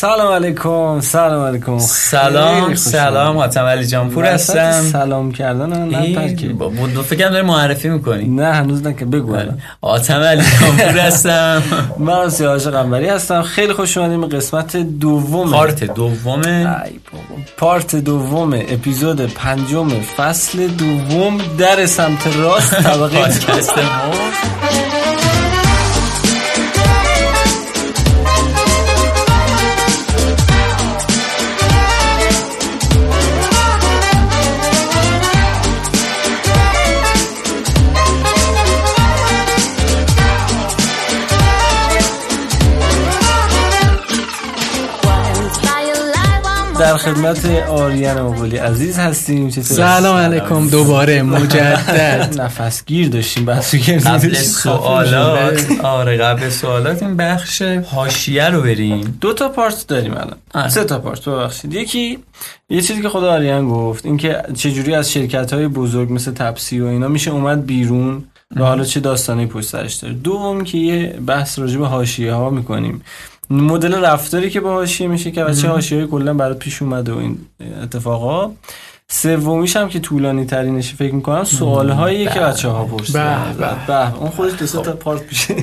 سلام علیکم سلام عطاولی جان پور هستم. سلام کردن من ترکیب بود، فکر کنم داری معرفی می‌کنی. نه هنوز نه، که بگو. عطاولی جان پور هستم. من سیاوش قمری هستم. خیلی خوش اومدیم قسمت دوم، پارت دوم اپیزود پنجم فصل دوم در سمت راست طبقه پادکست ما. در خدمت آریان مغولی عزیز هستیم. سلام علیکم دوباره مجدد. نفسگیر داشتیم بحث کردیم. قبل سوالات این بخش حاشیه رو بریم. دو تا پارت داریم الان، سه تا پارت. ببخشید. یکی یه چیزی که خود آریان گفت، اینکه چجوری از شرکت‌های بزرگ مثل تپسی و اینا میشه اومد بیرون و حالا چه داستانی پشت سرش داره. دوم که یه بحث راجع به حاشیه‌ها می‌کنیم، مدل رفتاری که با حاشیه میشه که بچه حاشیه‌ای کلا برات پیش اومده و این اتفاقا. سومیش هم که طولانی ترینش فکر می‌کنم سوال‌هایی که بچه‌ها پرسیدن. اون خودش دو تا پارت میشه.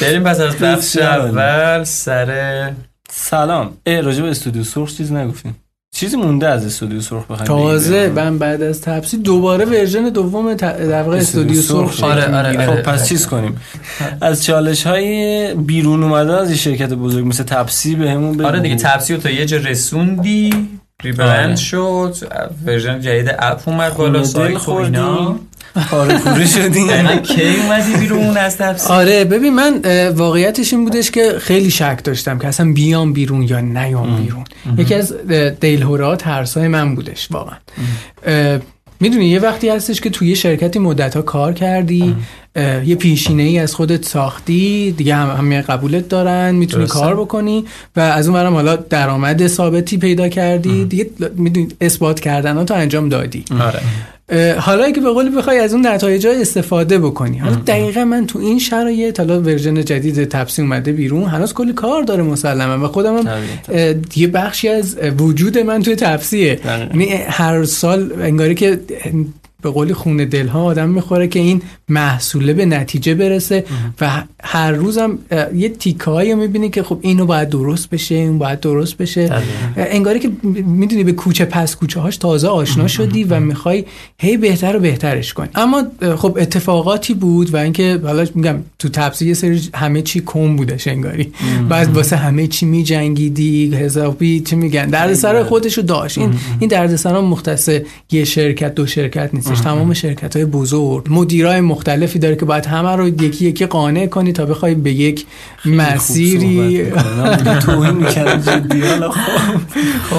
بریم پس از بخش اول سر سلام. راجع به استودیو سرخ چیز نگفتیم. چیزی مونده از استودیو سرخ بخوایم؟ تازه من بعد از تپسی دوباره ورژن دوم در واقع استودیو سرخ. آره. پس چیز کنیم از چالش‌های بیرون اومدن از شرکت بزرگ مثل تپسی بهمون بگو. آره دیگه، تپسی رو تا یه جا رسوندی، ریبرند شد، ورژن جدید اپ اومد بالا، سایت خوردی، آره پوره شدین. یعنی کی اومدی بیرون از تپسی؟ آره ببین، من واقعیتش این بودش که خیلی شک داشتم که اصلا بیام بیرون یا نیام بیرون. یکی از دلهره‌ها ترسای من بودش واقعا. میدونی یه وقتی هستش که توی شرکتی مدت‌ها کار کردی، یه پیشینه‌ای از خودت ساختی، دیگه همه قبولت دارن، میتونی کار بکنی و از اون برم حالا درآمد ثابتی پیدا کردی، دیگه میدونی اثبات کردن‌ها تو انجام دادی. آره. حالا که به قول بخوای از اون نتایج‌ها استفاده بکنی. حالا دقیقاً من تو این شرایط، حالا ورژن جدید تپسی اومده بیرون، هنوز کلی کار داره مسلماً و خودم هم یه بخشی از وجود من توی تپسیه. یعنی هر سال انگاری که به قول خون دلها آدم میخوره که این محصوله به نتیجه برسه و هر روزم یه تیکه‌هایی میبینی که خب اینو باید درست بشه، این باید درست بشه. انگاری که میدونی به کوچه پس کوچه هاش تازه آشنا شدی و میخوای هی بهتر و بهترش کنی. اما خب اتفاقاتی بود و اینکه حالا میگم تو تپسی یه سری همه چی کم بودش انگاری. بعد واسه همه چی میجنگیدی، حسابی چی میگن دردسر خودشو داشت. این دردسرا مختص یه شرکت دو شرکت نیست. تمام شرکت‌های بزرگ مدیرای مختلفی داره که باید همه رو یکی یکی قانع کنی تا بخوای به یک مسیری توهین می‌کنه جدی.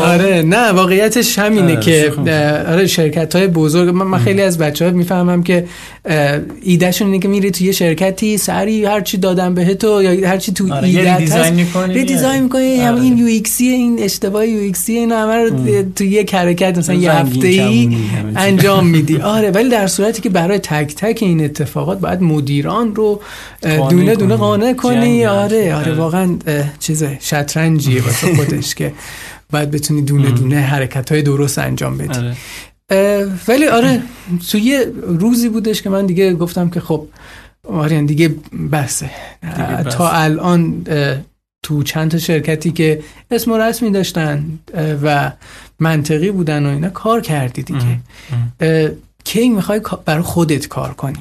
آره نه واقعیتش همینه که آره شرکت‌های بزرگ من خیلی از بچه‌ها میفهمم که ایدهشون اینه که میری توی یه شرکتی سری هر چی دادن بهت و یا هر چی تو ایده ریدیزاین می‌کنی. همین این یو ایکس، این اشتباه یو ایکس، اینا همه رو تو یک حرکت مثلا یه هفته‌ای انجام میدی. آره ولی در صورتی که برای تک تک این اتفاقات باید مدیران رو دونه دونه قانع کنی. آره واقعا چیزه شطرنجیه واسه خودش که باید بتونی دونه دونه حرکت‌های درست انجام بدی. ولی آره توی روزی بودش که من دیگه گفتم که خب آریان دیگه بسه. تا الان تو چند تا شرکتی که اسم رسمی داشتن و منطقی بودن و اینا کار کردی دیگه. کی میخوای برای خودت کار کنی؟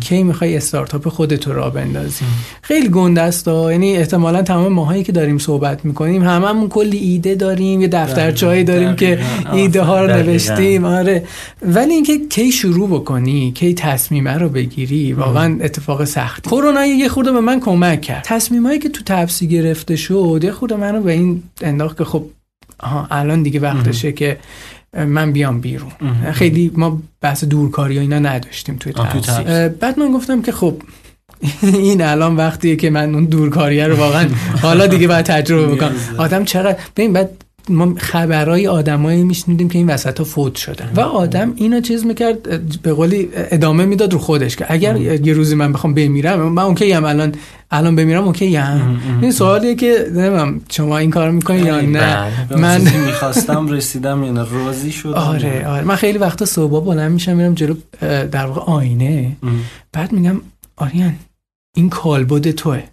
کی میخوای استارتاپ خودت رو راه بندازی؟ خیلی گنده است. یعنی احتمالاً تمام ماهایی که داریم صحبت میکنیم هممون کلی ایده داریم، یه دفترچه‌ای داریم که ایده ها رو نوشتیم. آره ولی اینکه کی شروع بکنی، کی تصمیم رو بگیری، واقعا اتفاق سختی. کرونا یه خورده به من کمک کرد. تصمیمایی که تو تپسی گرفته شد یه خورده منو به این انداخت که خب الان دیگه وقتشه که من بیام بیرون. خیلی ما بحث دورکاری و اینا نداشتیم توی تپسی. بعد من گفتم که خب این الان وقتیه که من اون دورکاریه رو واقعا حالا دیگه باید تجربه بکنم. آدم چقدر ببین بعد ما خبرای آدمایی میشنیدیم که این وسطا فوت شدن و آدم اینو چیز میکرد، به قولی ادامه میداد رو خودش که اگر یه روزی من بخوام بمیرم، من اوکی ام، الان بمیرم اوکی ام. این سوالیه که نمیدونم شما این کارو میکنین یا نه. من میخواستم رسیدم، یعنی راضی شدم. آره من خیلی وقتا صبح بلند میشم میرم جلو در واقع آینه، بعد میگم آریان این کالبد توئه،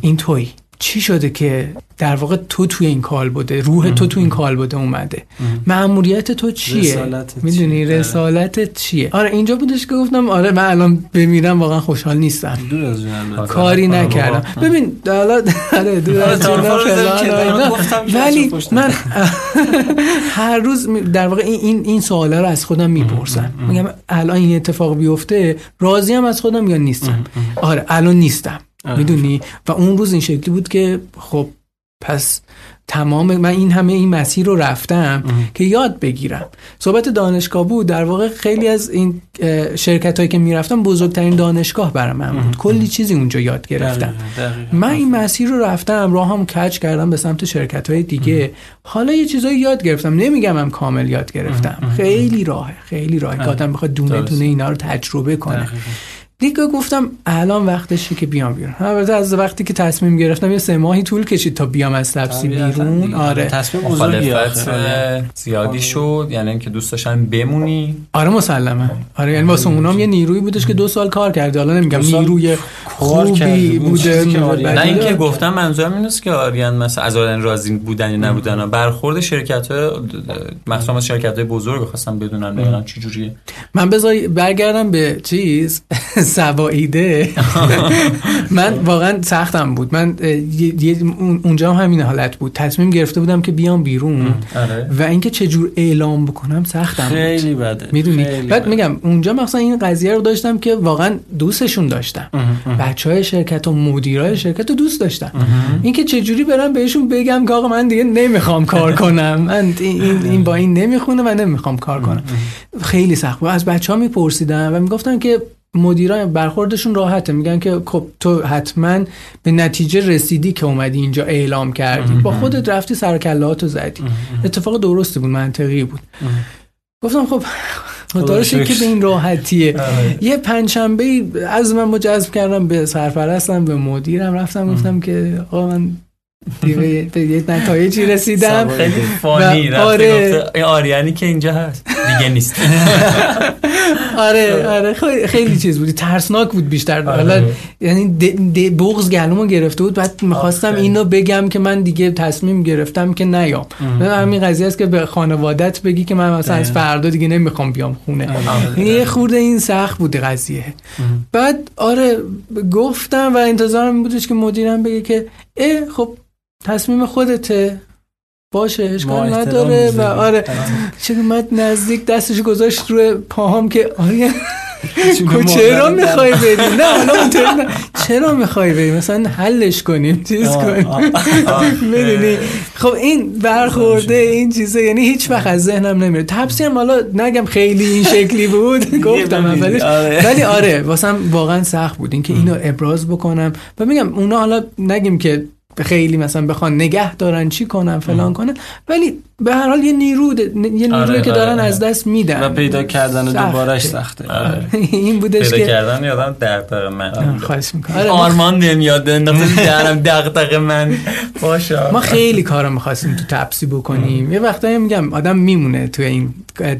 این تویی. چی شده که در واقع تو توی این کالبد، روح تو توی این کالبد اومده؟ مأموریت تو چیه؟ میدونی رسالتت چیه؟ آره اینجا بودش که گفتم آره من الان بمیرم واقعا خوشحال نیستم، دور از جونم کاری نکردم. ببین حالا آره دور از جونم فلان، ولی من هر روز در واقع این سوالا رو از خودم میپرسم، میگم الان این اتفاق بیفته راضیم از خودم یا نیستم؟ آره الان نیستم، میدونی. و اون روز این شکلی بود که خب پس تمام من این همه این مسیر رو رفتم که یاد بگیرم. صحبت دانشگاه بود، در واقع خیلی از این شرکتایی که میرفتم بزرگترین دانشگاه برای من بود، کلی چیزی اونجا یاد گرفتم. من این مسیر رو رفتم، راهم کج کردم به سمت شرکتای دیگه، حالا یه چیزایی یاد گرفتم، نمیگم هم کامل یاد گرفتم، خیلی راهه که آدم بخواد دونه دونه اینا رو تجربه کنه. دیگه گفتم الان وقتشه که بیام. البته از وقتی که تصمیم گرفتم یه 3 ماهی طول کشید تا بیام از تپسی بیرون. آره تصمیم بزرگی زیادی شد، یعنی اینکه دوست داشتن بمونی. آره مسلمه. آره یعنی واسه اونام یه نیرویی بودش که 2 سال کار کرده. حالا نمیگم نیروی خوبی بوده، نه اینکه گفتم منظورم این است که آریان مثلا از آدم راضی بودن یا نبودن. برخورد شرکت‌ها مخصوصا شرکت‌های بزرگ خواستم بدونم ببینم چه جوریه. من بذار برگردم به چیز سوائیده. من واقعا سختم بود. من اونجا هم همین حالت بود، تصمیم گرفته بودم که بیام بیرون و اینکه چجور اعلام بکنم سختم بود، خیلی بده میدونی. بعد میگم اونجا مثلا این قضیه رو داشتم که واقعا دوستشون داشتم، بچهای شرکت و مدیرای شرکت رو دوست داشتم، اینکه چجوری برم بهشون بگم که آقا من دیگه نمیخوام کار کنم، من این با این نمیخونه و نمیخوام کار کنم. خیلی سخت بود. از بچه‌ها میپرسیدم و میگفتن که مدیران برخوردشون راحته، میگن که خب تو حتما به نتیجه رسیدی که اومدی اینجا اعلام کردی، با خودت رفتی سر کله‌هاتو زدی. اتفاق درستی بود، منطقی بود. گفتم خب خداروش که به این راحتیه. یه پنجشنبه از من جذب کردم به سرپرستم، به مدیرم رفتم گفتم که آقا من به یه نتایجی رسیدم. خیلی فانی رفت. آریانی که اینجا هست دیگه نیست. آره خیلی چیز بودی، ترسناک بود بیشتر. حالا یعنی بغض گلومو گرفته بود، بعد می‌خواستم اینو بگم که من دیگه تصمیم گرفتم که نیام. همین قضیه است که به خانواده‌ات بگی که من مثلا از فردا دیگه نمیخوام بیام خونه. یه خورده این سخت بود قضیه. بعد آره گفتم و انتظارم بودش که مدیرم بگه که خب تصمیم خودته، باشه اشکال نداره. و آره چون من نزدیک دستش گذاشت روی پاهام که آره چرا میخوای بری؟ نه حالا اونطوری، چرا میخوای بری؟ مثلا حلش کنیم، چیز کنیم، میدونی. خب این برخورده این چیزه، یعنی هیچ وقت از ذهنم نمیره. تپسی هم حالا نگم خیلی این شکلی بود، گفتم اولش، ولی آره واسم واقعا سخت بود اینکه اینو ابراز بکنم. و میگم اونا حالا نگیم که خیلی مثلا بخوان نگه دارن چی کنن فلان کنن، ولی به هر حال یه نیروی که دارن از دست میدن و پیدا کردن دوبارهش سخته. این بودش که پیدا کردن یادم دغدغه من. خواهش می‌کنم آرمان نمیاد انداخت درم دغدغه من باشه. ما خیلی کارا می‌خواستیم تو تپسی بکنیم. یه وقتایی میگم آدم میمونه تو این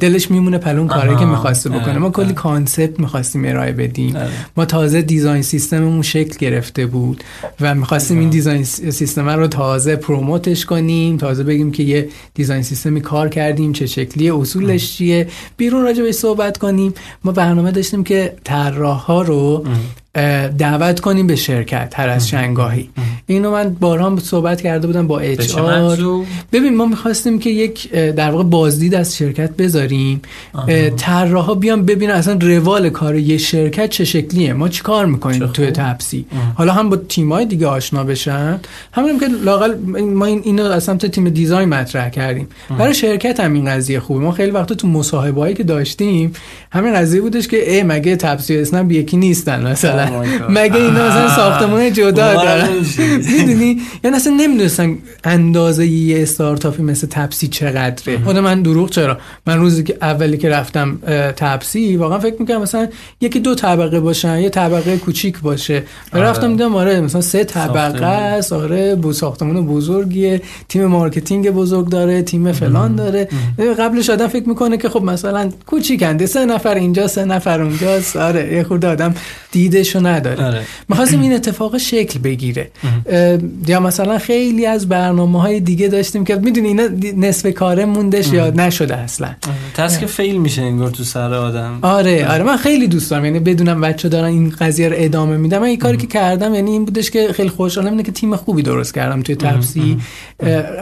دلش میمونه پلون کاری که می‌خواسته بکنه. ما کلی کانسپت می‌خواستیم ارائه بدیم. ما تازه دیزاین سیستممون شکل گرفته بود و می‌خواستیم این دیزاین سیستم رو تازه پروموتش کنیم، تازه بگیم که یه دیزاین سیستمی کار کردیم، چه شکلیه، اصولش چیه، بیرون راجع بهش صحبت کنیم. ما برنامه داشتیم که طراح‌ها رو دعوت کنیم به شرکت هر از شنگاهی. اینو من بارها صحبت کرده بودم با HR. ببین ما میخواستیم که یک در واقع بازدید از شرکت بذاریم، طراحا بیان ببینن اصلا روال کار یه شرکت چه شکلیه، ما چی کار میکنیم توی تپسی، حالا هم با تیمای دیگه آشنا بشن. همونم که لاقل ما اینو از سمت تیم دیزاین مطرح کردیم. برای شرکت هم این قضیه خوبه. ما خیلی وقتا تو مصاحبه‌هایی که داشتیم همین قضیه بودش که مگه تپسی اسنپ یکی نیستن مثلا. مگه اینا اصلا ساختمان جدا دارن میدونی؟ یعنی اصلا نمیدونستن اندازه یه استارتاپی مثل تپسی چقدره. خود من دروغ چرا، من روزی که اولی که رفتم تپسی واقعا فکر می‌کردم مثلا یکی دو طبقه باشن، یه طبقه کوچیک باشه. رفتم دیدم آره مثلا سه طبقه است، آره بو ساختمان بزرگیه، تیم مارکتینگ بزرگ داره، تیم فلان داره. قبلش آدم فکر می‌کنه که خب مثلا کوچیکنده، سه نفر اینجا سه نفر اونجاست، آره یه خورده آدم دیدشو نداره. آره. می‌خواستیم این اتفاق شکل بگیره. یا مثلا خیلی از برنامه‌های دیگه داشتیم که میدونی اینا نصف کاره موندهش یا نشده اصلا. تاسک فیل میشه انگار تو سر آدم. آره آره من خیلی دوست دارم، یعنی بدونم بچه‌ها دارن این قضیه رو ادامه میدم. من این کاری که کردم یعنی این بودش که خیلی خوشحالم اینه که تیم خوبی درست کردم توی تپسی.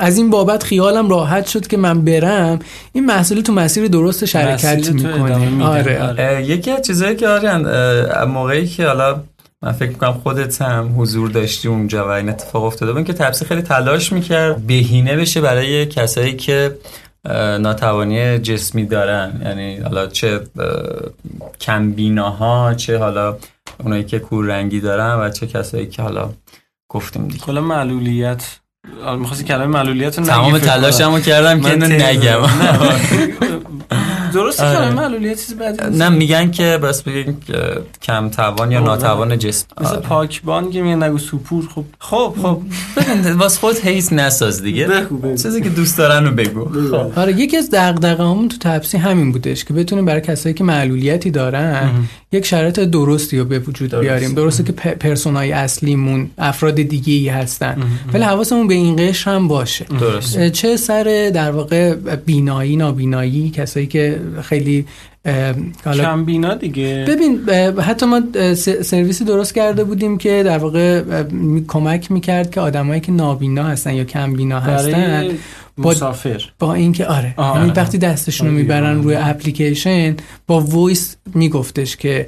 از این بابت خیالم راحت شد که من برم این محصول تو مسیر درست شرکت می‌کنه. آره یکی از چیزایی که آریان موقعی که حالا من فکر میکنم خودت هم حضور داشتی اونجا و این اتفاق افتاده بود که تپسی خیلی تلاش میکرد بهینه بشه برای کسایی که ناتوانی جسمی دارن، یعنی حالا چه کمبیناها، چه حالا اونایی که کوررنگی دارن و چه کسایی که حالا گفتیم دیگه کلا معلولیت. حالا می‌خواستی کلمه معلولیت رو نگی، تمام تلاشمو کردم که اینو نگم. درسته کلمه معلولیت چیز بدی نه، میگن که بس بگین کم توان یا ناتوان جسم، مثل پاکبان که میگن نگو سوپور. خب واسه خود هیچ نساز دیگه، چیزی که دوست دارن رو بگو. آره یکی از دغدغه‌هامون تو تپسی همین بودش که بتونیم برای کسایی که معلولیتی دارن یک شرایط درستی رو به وجود بیاریم. درسته که پرسونای اصلیمون افراد دیگه‌ای هستن ولی حواسمون به این قشر هم باشه. درست. چه سر در واقع بینایی، نابینایی، کسایی که خیلی کم بینا دیگه. ببین حتی ما سرویسی درست کرده بودیم که در واقع کمک میکرد که آدمایی که نابینا هستن یا کم بینا هستن مسافر با اینکه آره یعنی وقتی دستشون رو میبرن روی اپلیکیشن با وایس میگفتش که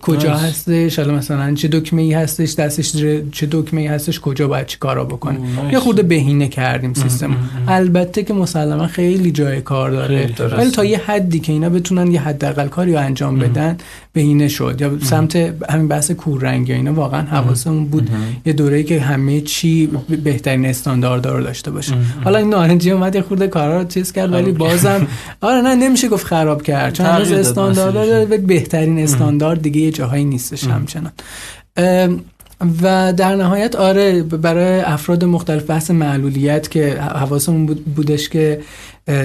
کجا هستش، حالا مثلا چه دکمه‌ای هستش دستش، چه دکمه‌ای هستش کجا باید چی کارا بکنه. یه خورده بهینه کردیم سیستم. البته که مسلما خیلی جای کار داره ولی تا یه حدی که اینا بتونن یه حداقل کاری رو انجام بدن بهینه شد. یا سمت همین بحث کوررنگی اینا واقعا حواسمون بود یه دوره‌ای که همه چی بهترین استاندارد رو داشته باشه. حالا این نارنجی اومد یه خورده کارا رو چیز کرد ولی بازم آره نه نمیشه گفت خراب کرد، چون از استانداردها بهترین استاندارد دیگه یه جاهایی نیستش همچنان. و در نهایت آره برای افراد مختلف بحث معلولیت که حواسمون بودش که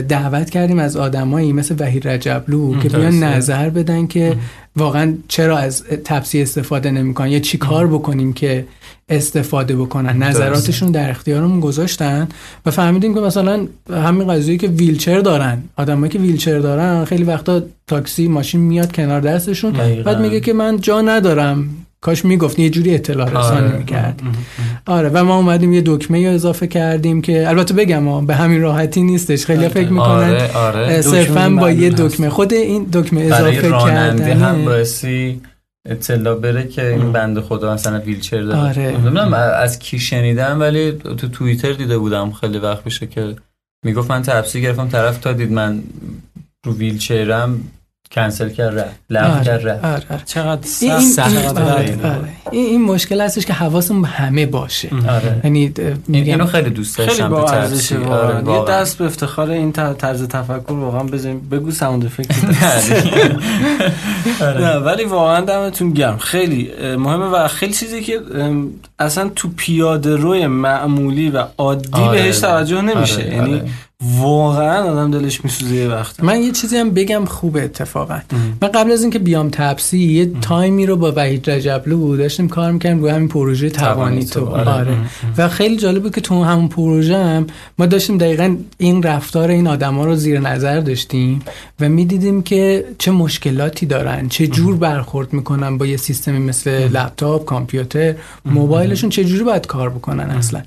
دعوت کردیم از آدمایی مثل وحید رجبلو که بیان نظر بدن که واقعا چرا از تپسی استفاده نمی‌کنن یا چی کار بکنیم که استفاده بکنن. نظراتشون در اختیارمون گذاشتن و فهمیدیم که مثلا همین قضیه که ویلچر دارن، آدمایی که ویلچر دارن خیلی وقتا تاکسی ماشین میاد کنار دستشون بعد میگه که من جا ندارم، کاش میگفت یه جوری اطلاع رسانی میکرد. آره و ما اومدیم یه دکمه رو اضافه کردیم که البته بگم به همین راحتی نیستش، خیلی فکر میکنن صرفا با یه دکمه خود این دکمه اضافه کردن هم باعثی اطلاع بره که این بنده خدا اصلا ویلچر داره. نمیدونم از کی شنیدم ولی تو توییتر دیده بودم خیلی وقت پیشه که میگفت من تپسی گرفتم، طرف تا دید من رو ویلچرم کنسل کرد، لغو کرد. چقدر این مشکل هستش که حواسم همه باشه. یعنی اینو خیلی دوست داشتم به ترسی. یه دست به افتخار این طرز تفکر واقعا بزنیم. بگو ساوند افکت. نه ولی واقعا دمتون گرم، خیلی مهمه و خیلی چیزی که اصلا تو پیاده روی معمولی و عادی بهش توجه نمیشه. یعنی واقعا آدم دلش میسوزه یه وقت. من یه چیزی هم بگم خوبه اتفاقا. من قبل از اینکه بیام تپسی یه تایمی رو با وحید رجبلو داشتیم کار می‌کردیم روی همین پروژه توانی تو. آره و خیلی جالب بود که تو همون پروژه هم ما داشتیم دقیقاً این رفتار این آدما رو زیر نظر داشتیم و می‌دیدیم که چه مشکلاتی دارن، چه جور برخورد می‌کنن با یه سیستمی مثل لپتاپ، کامپیوتر، موبایلشون، چه جوری باید کار بکنن. اصلا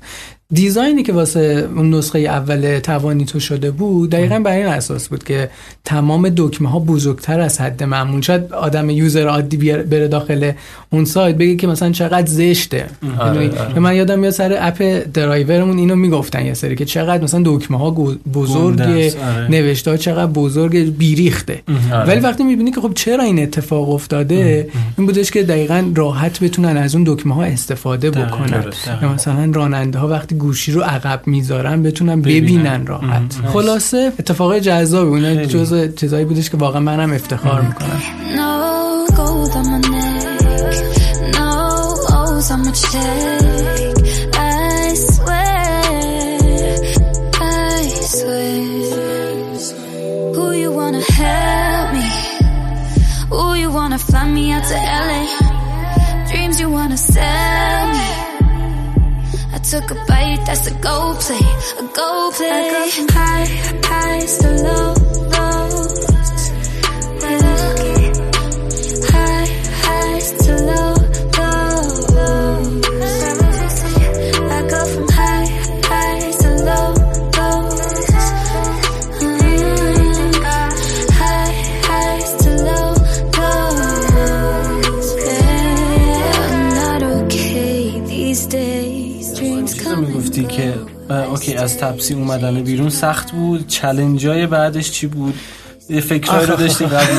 دیزاینی که واسه اون نسخه اول توانیتو شده بود دقیقاً بر این اساس بود که تمام دکمه ها بزرگتر از حد معمول. شاید آدم یوزر عادی بره داخل اون سایت بگه که مثلا چقدر زشته. آره. من یادم میاد سر اپ درایورمون اینو میگفتن یه سری که چقدر مثلا دکمه ها بزرگه، نوشته ها چقدر بزرگه، بیریخته. آره. ولی وقتی میبینی که خب چرا این اتفاق افتاده، این بودش که دقیقاً راحت بتونن از اون دکمه ها استفاده بکنن. مثلا راننده ها وقتی گوشی رو عقب میذارن بتونن ببینن راحت. خلاصه اتفاقای جذابی اون جزء چیزایی بودش که واقعا منم افتخار میکنم. Took a bite, that's a go play, a go play. I go from high highs to low lows. High highs to low lows. I go from high highs to low lows. High highs to low lows. I'm not okay these days. میگفتی که اوکی از تپسی اومدن بیرون سخت بود، چالنجای بعدش چی بود؟ فکرایی رو داشتی قبل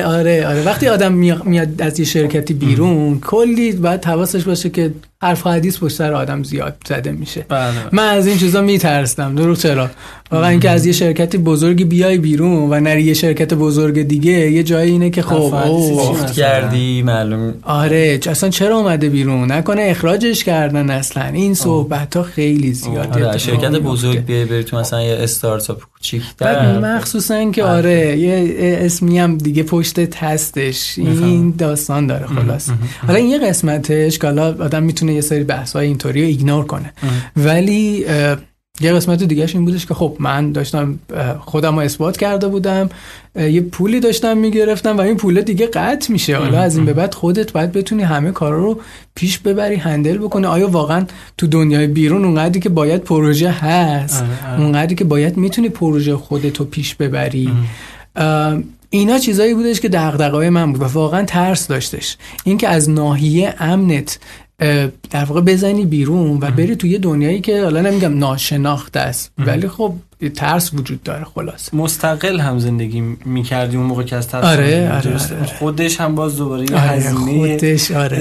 آره وقتی آدم میاد از یه شرکتی بیرون کلی باید حواسش باشه که حرف حدیث پشت سر آدم زیاد زده میشه. من از این چیزا میترسم دروغ چرا، واقعا اینکه از یه شرکتی بزرگ بیای بیرون و نری یه شرکت بزرگ دیگه، یه جایی اینه که خب افت کردی معلوم. آره اصلا چرا اومده بیرون، نکنه اخراجش کردن، اصلا این صحبت ها خیلی زیاده. شرکت بزرگ بیای بری تو مثلا یه استارتاپ کوچیک‌تر، مخصوصا که آره یه اسمی هم دیگه پشتت هستش، این داستان داره. خلاص حالا این یه قسمتش که حالا آدم میتونه یه سری بحث‌های اینطوری رو ایگنور کنه. ولی یه قسمت دیگه‌ش این بودش که خب من داشتم خودم رو اثبات کرده بودم، یه پولی داشتم میگرفتم و این پول دیگه قطع میشه. حالا از این به بعد خودت باید بتونی همه کارا رو پیش ببری، هندل بکنی. آیا واقعا تو دنیای بیرون اونقدری که باید پروژه هست، اونقدری که باید میتونی پروژه خودت رو پیش ببری؟ اینا چیزایی بودش که دغدغه‌های من بود و واقعا ترس داشتش اینکه از ناحیه امنت در واقع بزنی بیرون و بری توی دنیایی که حالا نمیگم ناشناخته است، ولی خب ترس وجود داره. خلاص مستقل هم زندگی میکردی اون موقع که از ترس آره. خودش هم باز دوباره یه هزینه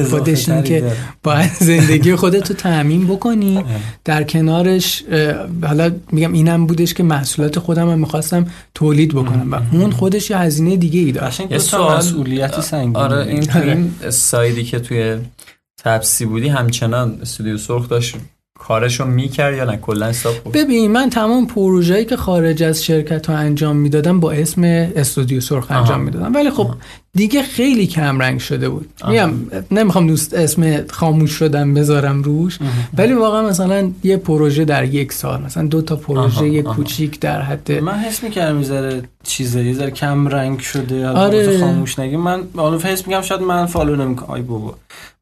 خودش این که باید زندگی خودتو تأمین بکنی در کنارش. حالا میگم اینم بودش که محصولات خودم هم میخواستم تولید بکنم و اون خودش یه هزینه دیگه ای داشت. یه سوال مسئولیتی سنگین. آره این سایدی که توی تپسی بودی همچنان استودیو سرخ داشت کارشو میکرد یا نه کلا استاپ؟ ببین من تمام پروژه‌ای که خارج از شرکت ها انجام میدادم با اسم استودیو سرخ انجام میدادم، ولی خب دیگه خیلی کم رنگ شده بود. میگم نمیخوام دوست اسم خاموش شدم بذارم روش، ولی واقعا مثلا یه پروژه در یک سال مثلا 2 تا پروژه کوچیک در حد من حس می‌کردم میذاره چیزایی ذره کم رنگ شده. آره. خاموش نگی من حالا حس میگم شاید من فالو نمیکنم،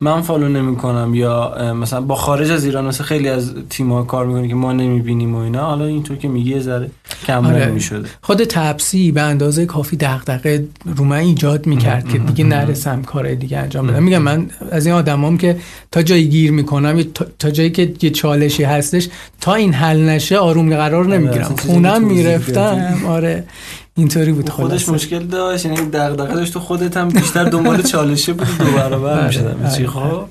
من فالو نمیکنم یا مثلا با خارج از ایران مثلا خیلی از تیم‌ها کار میکنه که ما نمیبینیم و اینا. حالا اینطور که میگی ذره کم رنگ میشد. خود تپسی به اندازه کافی دغدغه رو من ایجاد کرد که دیگه نرسم کارهای دیگه انجام بدم. میگم من از این آدمام که تا جایی گیر میکنم، تا جایی که یه چالشی هستش تا این حل نشه آروم قرار نمیگیرم، خونم میرفتم. آره اینطوری بود. خودش مشکل داشت، یعنی دغدغه داشت. تو خودت هم بیشتر دنبال چالشه بود، 2 برابر میشدم. چی خب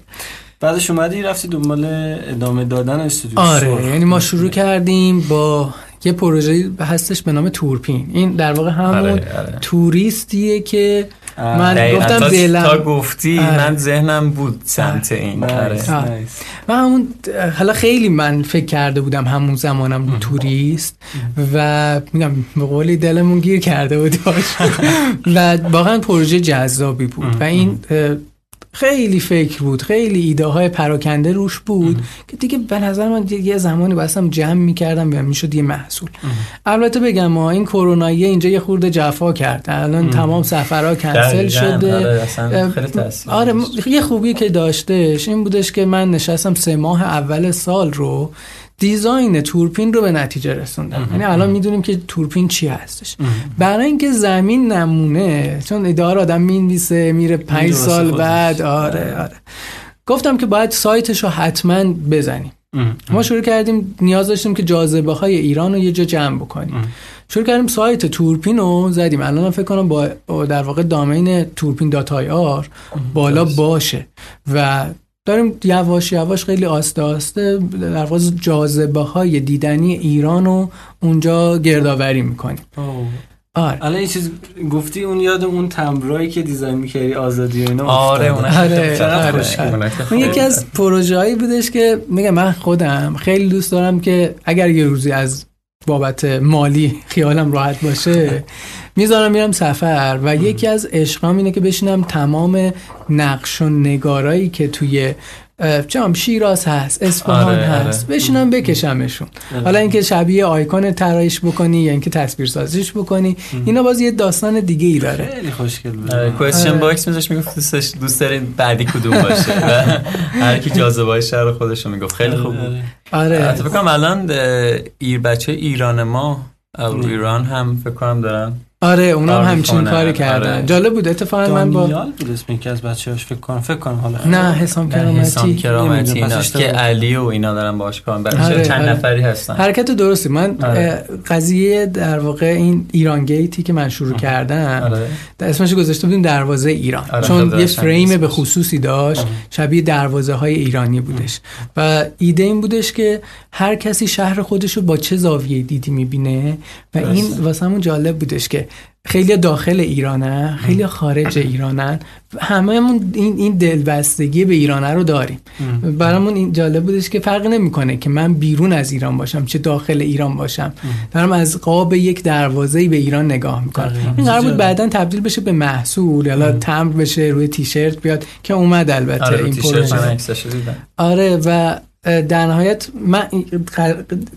بعدش اومدی رفتی دنبال ادامه دادن استودیو. آره یعنی ما شروع کردیم با یه پروژه هستش به نام تورپین. این در واقع همون توریستیه که من گفتم دلم تا گفتی من ذهنم بود سمت این. من همون حالا خیلی من فکر کرده بودم همون زمانم توریست و میگم به قولی دلمون گیر کرده بود و واقعا پروژه جذابی بود و این خیلی فکر بود، خیلی ایده های پراکنده روش بود که دیگه به نظر من یه زمانی بستم جمع میکردم بیام میشد یه محصول. البته بگم ما این کرونایی اینجا یه خورده جفا کرد، الان تمام سفرها کنسل شده. آره یه خوبی که داشتش این بودش که من نشستم 3 ماه اول سال رو دیزاین تورپین رو به نتیجه رسوندم. یعنی الان میدونیم که تورپین چی هستش. برای اینکه زمین نمونه، چون اداره آدم می‌نویسه میره 5 سال بعد. آره. گفتم که باید سایتش رو حتما بزنیم. ما شروع کردیم، نیاز داشتیم که جاذبه های ایران رو یه جا جمع بکنیم. شروع کردیم سایت تورپین رو زدیم. الان فکر کنم با در واقع دامین turpin.ir بالا باشه و داریم یواش یواش خیلی آسته آسته در واقع جاذبه های دیدنی ایران رو اونجا گردآوری میکنیم. آره الان این چیز گفتی اون یاد اون تمبرایی که دیزاین میکردی آزادی و اینا آره افتاد. اون یکی از پروژه هایی بودش که میگم من خودم خیلی دوست دارم که اگر یه روزی از بابت مالی خیالم راحت باشه میذارم میرم سفر و یکی از عشقام اینه که بشینم تمام نقش و نگارایی که توی چم شیراز هست، اصفهان هست، بشینم بکشمشون. حالا اینکه شبیه آیکون طراحیش بکنی یا اینکه تصویرسازیش بکنی، اینا باز یه داستان دیگه ای داره. خیلی خوشگل بود. کوئسچن باکس میذاش میگفت دوست دارین بعدی کدوم باشه و هر کی جاذبه‌های شهر خودش رو میگفت. خیلی خوب بود. آره فکر کنم الان بچه ایران ما از ایران هم فکر کنم دارن. آره اونا هم همچین کاری کردن. آره. جالب بود اتفاقا. من با دانیال بود اسم یکی از بچه‌هاش فکر کنم حالا نه حسام کرامتی اینا که علی و اینا دارن باهاش کار می‌کنن. آره. چند نفری هستن. حرکت درستی. من آره. قضیه در واقع این ایران گیتی که من شروع کردم آره. اسمش گذاشته بودیم دروازه ایران. آره. چون یه فریم به خصوصی داشت شبیه دروازه‌های ایرانی بودش و ایده این بودش که هر کسی شهر خودش رو با چه زاویه‌ای دیدی می‌بینه و این واسمون جالب بودش که خیلی داخل ایرانه، خیلی خارج ایرانن، هممون این دلبستگی به ایران رو داریم. برامون این جالب بودش که فرق نمیکنه که من بیرون از ایران باشم چه داخل ایران باشم. دارم از قاب یک دروازه‌ای به ایران نگاه میکنم. این قرار بود بعداً تبدیل بشه به محصول یا تمبر بشه روی تیشرت بیاد که اومد البته. آره این پروژه آره و در نهایت من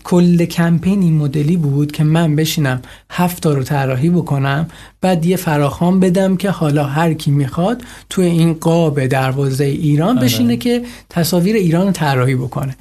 کل کمپین این مدلی بود که من بشینم 7 تا رو طراحی بکنم بعد یه فراخوان بدم که حالا هر کی میخواد توی این قاب دروازه ایران بشینه که تصاویر ایران رو طراحی بکنه.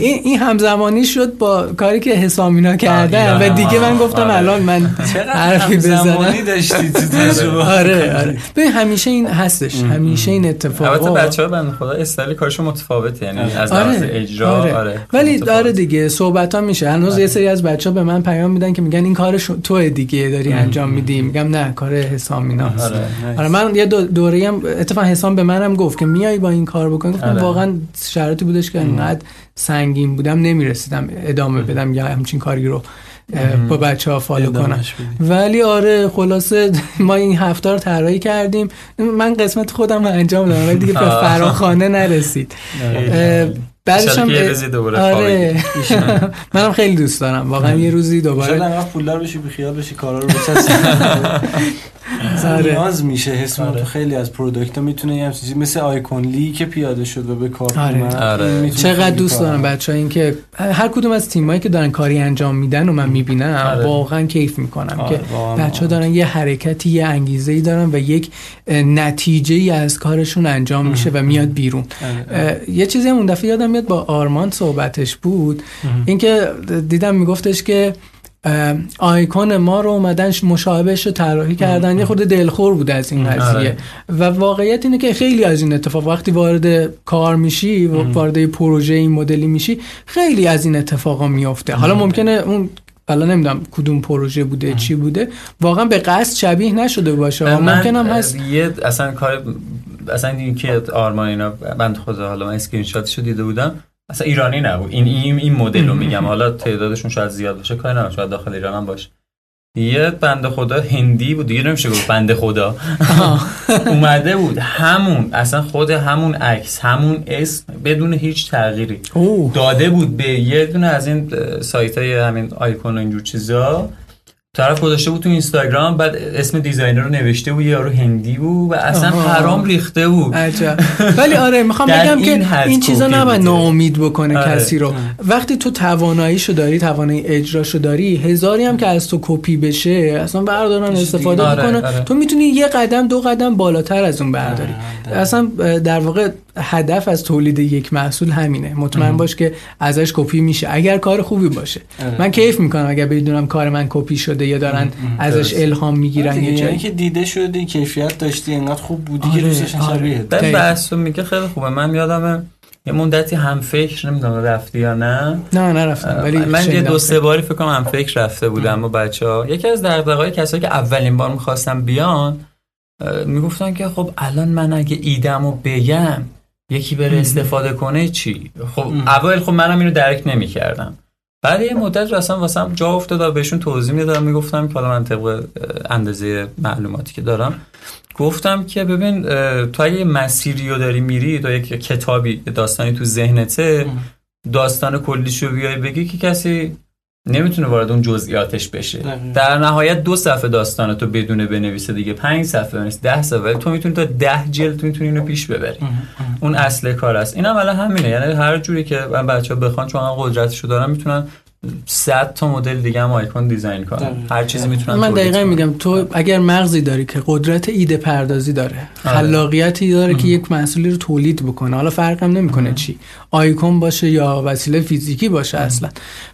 این همزمانی شد با کاری که حسام اینا کردن و دیگه من گفتم الان من حرفی بزنم. همزمانی داشتی تو تجربه. آره ببین همیشه این هستش، همیشه این اتفاقا. البته بچه‌ها بنده خدا استایل کارشون متفاوته، یعنی از لحاظ اجرا آره ولی داره دیگه صحبت‌ها میشه. هنوز یه سری از بچه‌ها به من پیام میدن که میگن این کارش تو دیگه داری انجام میدی، میگم نه کار حسام اینا هست. آره من یه دوره‌ای هم اتفاقا حسام به منم گفت که میای با این کار بکنی. گفتم واقعا شرایطی بودش که انقدر سنگین بودم نمیرسیدم ادامه بدم یا همچین کاری رو با بچه‌ها فالو کنم. ولی آره خلاصه ما این هفته رو طراحی کردیم. من قسمت خودم رو انجام دادم ولی دیگه به فراخوانه نرسید. بعدش هم آره منم خیلی دوست دارم واقعا یه روزی دوباره شاید پولدار بشی، بیخیال بشی، کارا رو بسازی. نیاز میشه حسام تو خیلی از پروداکت ها میتونه یه چیزی مثل آیکونلی که پیاده شد و به کار اومد. چقدر دوست دارم بچه‌ها این که هر کدوم از تیمایی که دارن کاری انجام میدن و من میبینم واقعا کیف میکنم که بچه‌ها دارن یه حرکتی، یه انگیزه‌ای دارن و یک نتیجه‌ای از کارشون انجام میشه و میاد بیرون. یه چیزی اون دفعه یادم میاد با آرمان صحبتش بود، اینکه دیدم میگفتش که آیکون ما رو اومدن مشابهش رو طراحی کردن. یه خورده دلخور بود از این قضیه و واقعیت اینه که خیلی از این اتفاق وقتی وارد کار میشی و وارد پروژه این مدلی میشی خیلی از این اتفاقا میفته. حالا ممکنه اون حالا نمیدونم کدوم پروژه بوده چی بوده واقعا به قصد شبیه نشده باشه. ممکن هم هست یه اصلا کار اصلا اینکه آرمان اینا بند خدا حالا من اسکرین شاتشو دیده بودم اصلا ایرانی نبود. این مدل رو میگم، حالا تعدادشون شاید زیاد باشه کاری ندارم، شاید داخل ایران هم باشه. یه بنده خدا هندی بود دیگه نمیشه گفت بنده خدا اومده بود همون اصلا خود همون عکس همون اسم بدون هیچ تغییری داده بود به یه دونه از این سایتای همین آیکون و اینجور چیزا طرف گذاشته بود تو اینستاگرام، بعد اسم دیزاینر رو نوشته بود، یارو هندی بود و اصلا حرام ریخته بود. عجب. ولی آره میخوام بگم که این چیزا نباید ناامید بکنه کسی رو. وقتی تو تواناییشو داری، توانایی اجراشو داری، هزاری هم که از تو کپی بشه اصلا بردارن استفاده بکنن. تو میتونی یه قدم دو قدم بالاتر از اون برداری. اصلا در واقع هدف از تولید یک محصول همینه. مطمئن باش که ازش کپی میشه اگر کار خوبی باشه. من کیف میکنم اگر بدونم کار من کپی شده یا دارن ازش الهام میگیرن. یه جایی که دیده شده، کیفیت داشتی، انقدر خوب بودی که دوستش شبیهت. بعد بحثو میگه خیلی خوبه. من یادمه یه مدتی هم فکر نمیدونم رفتی یا نه. نه نرفتم ولی من یه دو سه باری فکر کنم هم فکر رفته بودم با بچه‌ها. یکی از دغدغه‌های کسایی که اولین بار می‌خواستن بیان میگفتن که خب الان من اگه ایدمو بگم یکی بره استفاده کنه چی؟ خب اول خب منم اینو درک نمی‌کردم. بعد یه مدت اصلا واسم جا افتاد، بهشون توضیح میدادم، میگفتم که حالا من طبق اندازه معلوماتی که دارم گفتم که ببین تو اگه مسیری رو داری میری یا یک کتابی داستانی تو ذهنته، داستان کلیشو بیای بگی که کسی نمیتونه وارد اون جزئیاتش بشه. در نهایت 2 صفحه داستانتو بدون بنویسه دیگه، 5 صفحه بنویس، 10 صفحه، ولی تو میتونی تا 10 جلد میتونی اینو پیش ببری. اون اصل کار است. اینم الان همینه، یعنی هر جوری که من بچه‌ها بخوان، چون من قدرتشو دارم، میتونن 100 تا مدل دیگه هم آیکون دیزاین کنم، هر چیزی میتونم. من دقیقاً میگم تو اگر مغزی داری که قدرت ایده پردازی داره، خلاقیتی داره که یک محصولی رو تولید بکنه، حالا فرقم نمیکنه چی، آیکون باشه یا وسیله فیزیکی باشه، اصلا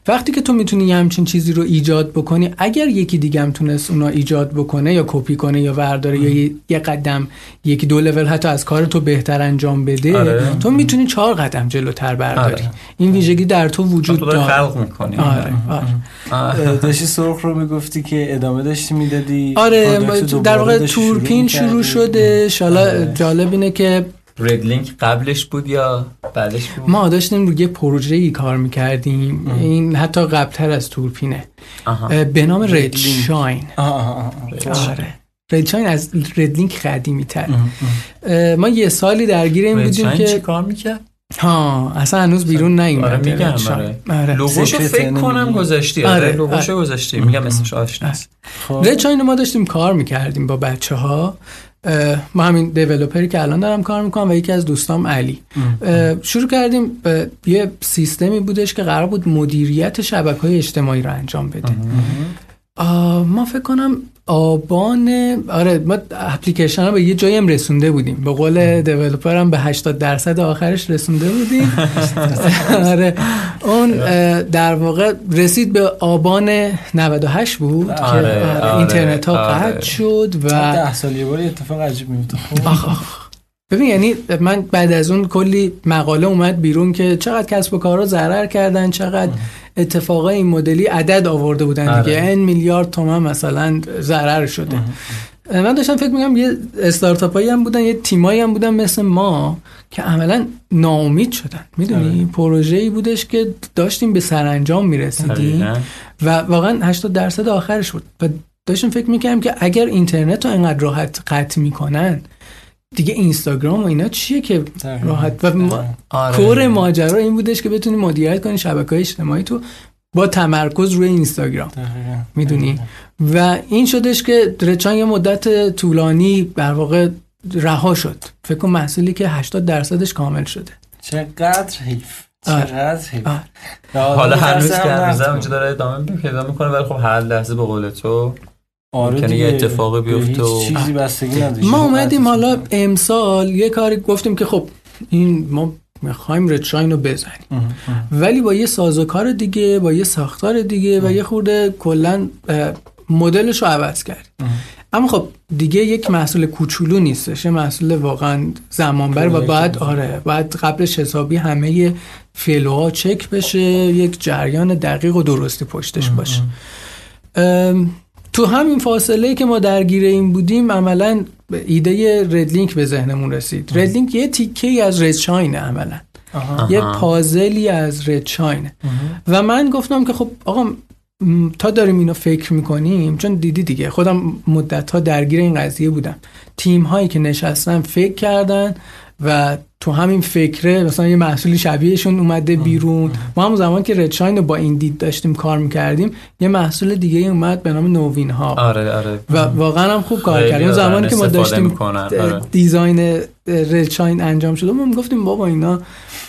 وقتی که تو میتونی همچین چیزی رو ایجاد بکنی، اگر یکی دیگه هم تونست اونا ایجاد بکنه یا کپی کنه یا ورداره یا یه قدم، یکی دو لول حتی از کار تو بهتر انجام بده، تو میتونی 4 قدم جلوتر برداری. این ویژگی در تو وجود داره. آره. داشتی سرخ رو میگفتی که ادامه داشتی میدادی. آره، در واقع تورپین شروع شده. شالا جالب اینه که ردلینک قبلش بود یا بعدش بود؟ ما داشتیم روی پروژه‌ای کار میکردیم، این حتی قبلتر از تورپینه، به نام ردشاین. آره، ردشاین از ردلینک قدیمی‌تر. ما یه سالی درگیر این بودیم که چی کار میکرد؟ اصلا هنوز بیرون نیومده. میگم آره، لوگوشو فکر کنم گذاشتی. آره، لوگوشو گذاشتی، میگم اسمش آشناست. ردشاین ما داشتیم کار میکردیم با بچه‌ها. ما همین دیولپری که الان دارم کار میکنم و یکی از دوستام علی، شروع کردیم یه سیستمی بودش که قرار بود مدیریت شبکه‌های اجتماعی رو انجام بده. ما فکر کنم ما اپلیکیشن رو به یه جایی هم رسونده بودیم، به قول دیولپر هم به 80% آخرش رسونده بودیم. آره، اون در واقع رسید به آبان 98 بود که اینترنت ها قطع شد و 10 سال یه بار اتفاق عجیب میفته. ببین، یعنی من بعد از اون کلی مقاله اومد بیرون که چقدر کسب و کارها ضرر کردن، چقدر اتفاقای این مدلی عدد آورده بودن دیگه، این میلیارد تومان مثلا ضرر شده. من داشتم فکر می‌کردم یه استارتاپایی هم بودن، یه تیمایی هم بودن مثل ما که عملاً ناامید شدن. میدونی پروژه‌ای بودش که داشتیم به سرانجام می‌رسیدیم و واقعاً 80% آخرش بود و داشتم فکر می‌کردم که اگر اینترنت رو اینقدر راحت قطع می‌کنن، دیگه اینستاگرام و اینا چیه که راحت. و کور ماجرا این بودش که بتونی مدیریت کنی شبکه‌های اجتماعی تو با تمرکز روی اینستاگرام، میدونی. و این شدش که ردشاین یه مدت طولانی در واقع رها شد. فکر کنم محصولی که 80%ش کامل شده. چقدر حیف، چقدر حیف. حالا هر روزم اونجا داره ادامه میکنه ولی خب هر لحظه به قول تو ممکنه یه اتفاق بیفته و چیزی بستگی نداره. ما اومدیم حالا امسال یه کاری گفتیم که خب این ما میخوایم ردشاین رو بزنیم، ولی با یه سازوکار دیگه، با یه ساختار دیگه و یه خورده کلن مدلش رو عوض کرد. اما خب دیگه یک محصول کوچولو نیستش، یه محصول واقعا زمانبر و باید قبلش حسابی همه فعل‌ها چک بشه، یک جریان دقیق و درستی پشتش باشه. تو همین فاصله که ما درگیر این بودیم، عملاً ایده ردلینک به ذهنمون رسید. ردلینک یه تیکه‌ای از ردشاینه، عملاً یه پازلی از ردشاینه. و من گفتم که خب آقا تا داریم اینو فکر میکنیم، چون دیدی دیگه خودم مدت‌ها درگیر این قضیه بودم، تیم‌هایی که نشستن فکر کردن و تو همین فکره مثلا یه محصولی شبیهشون اومده بیرون. ما همون زمان که ردشاین رو با این دید داشتیم کار میکردیم یه محصول دیگه اومد به نام نوین ها. آره و واقعا هم خوب کار کردیم. زمانی که ما داشتیم دیزاین ردشاین انجام شد ما میگفتیم بابا اینا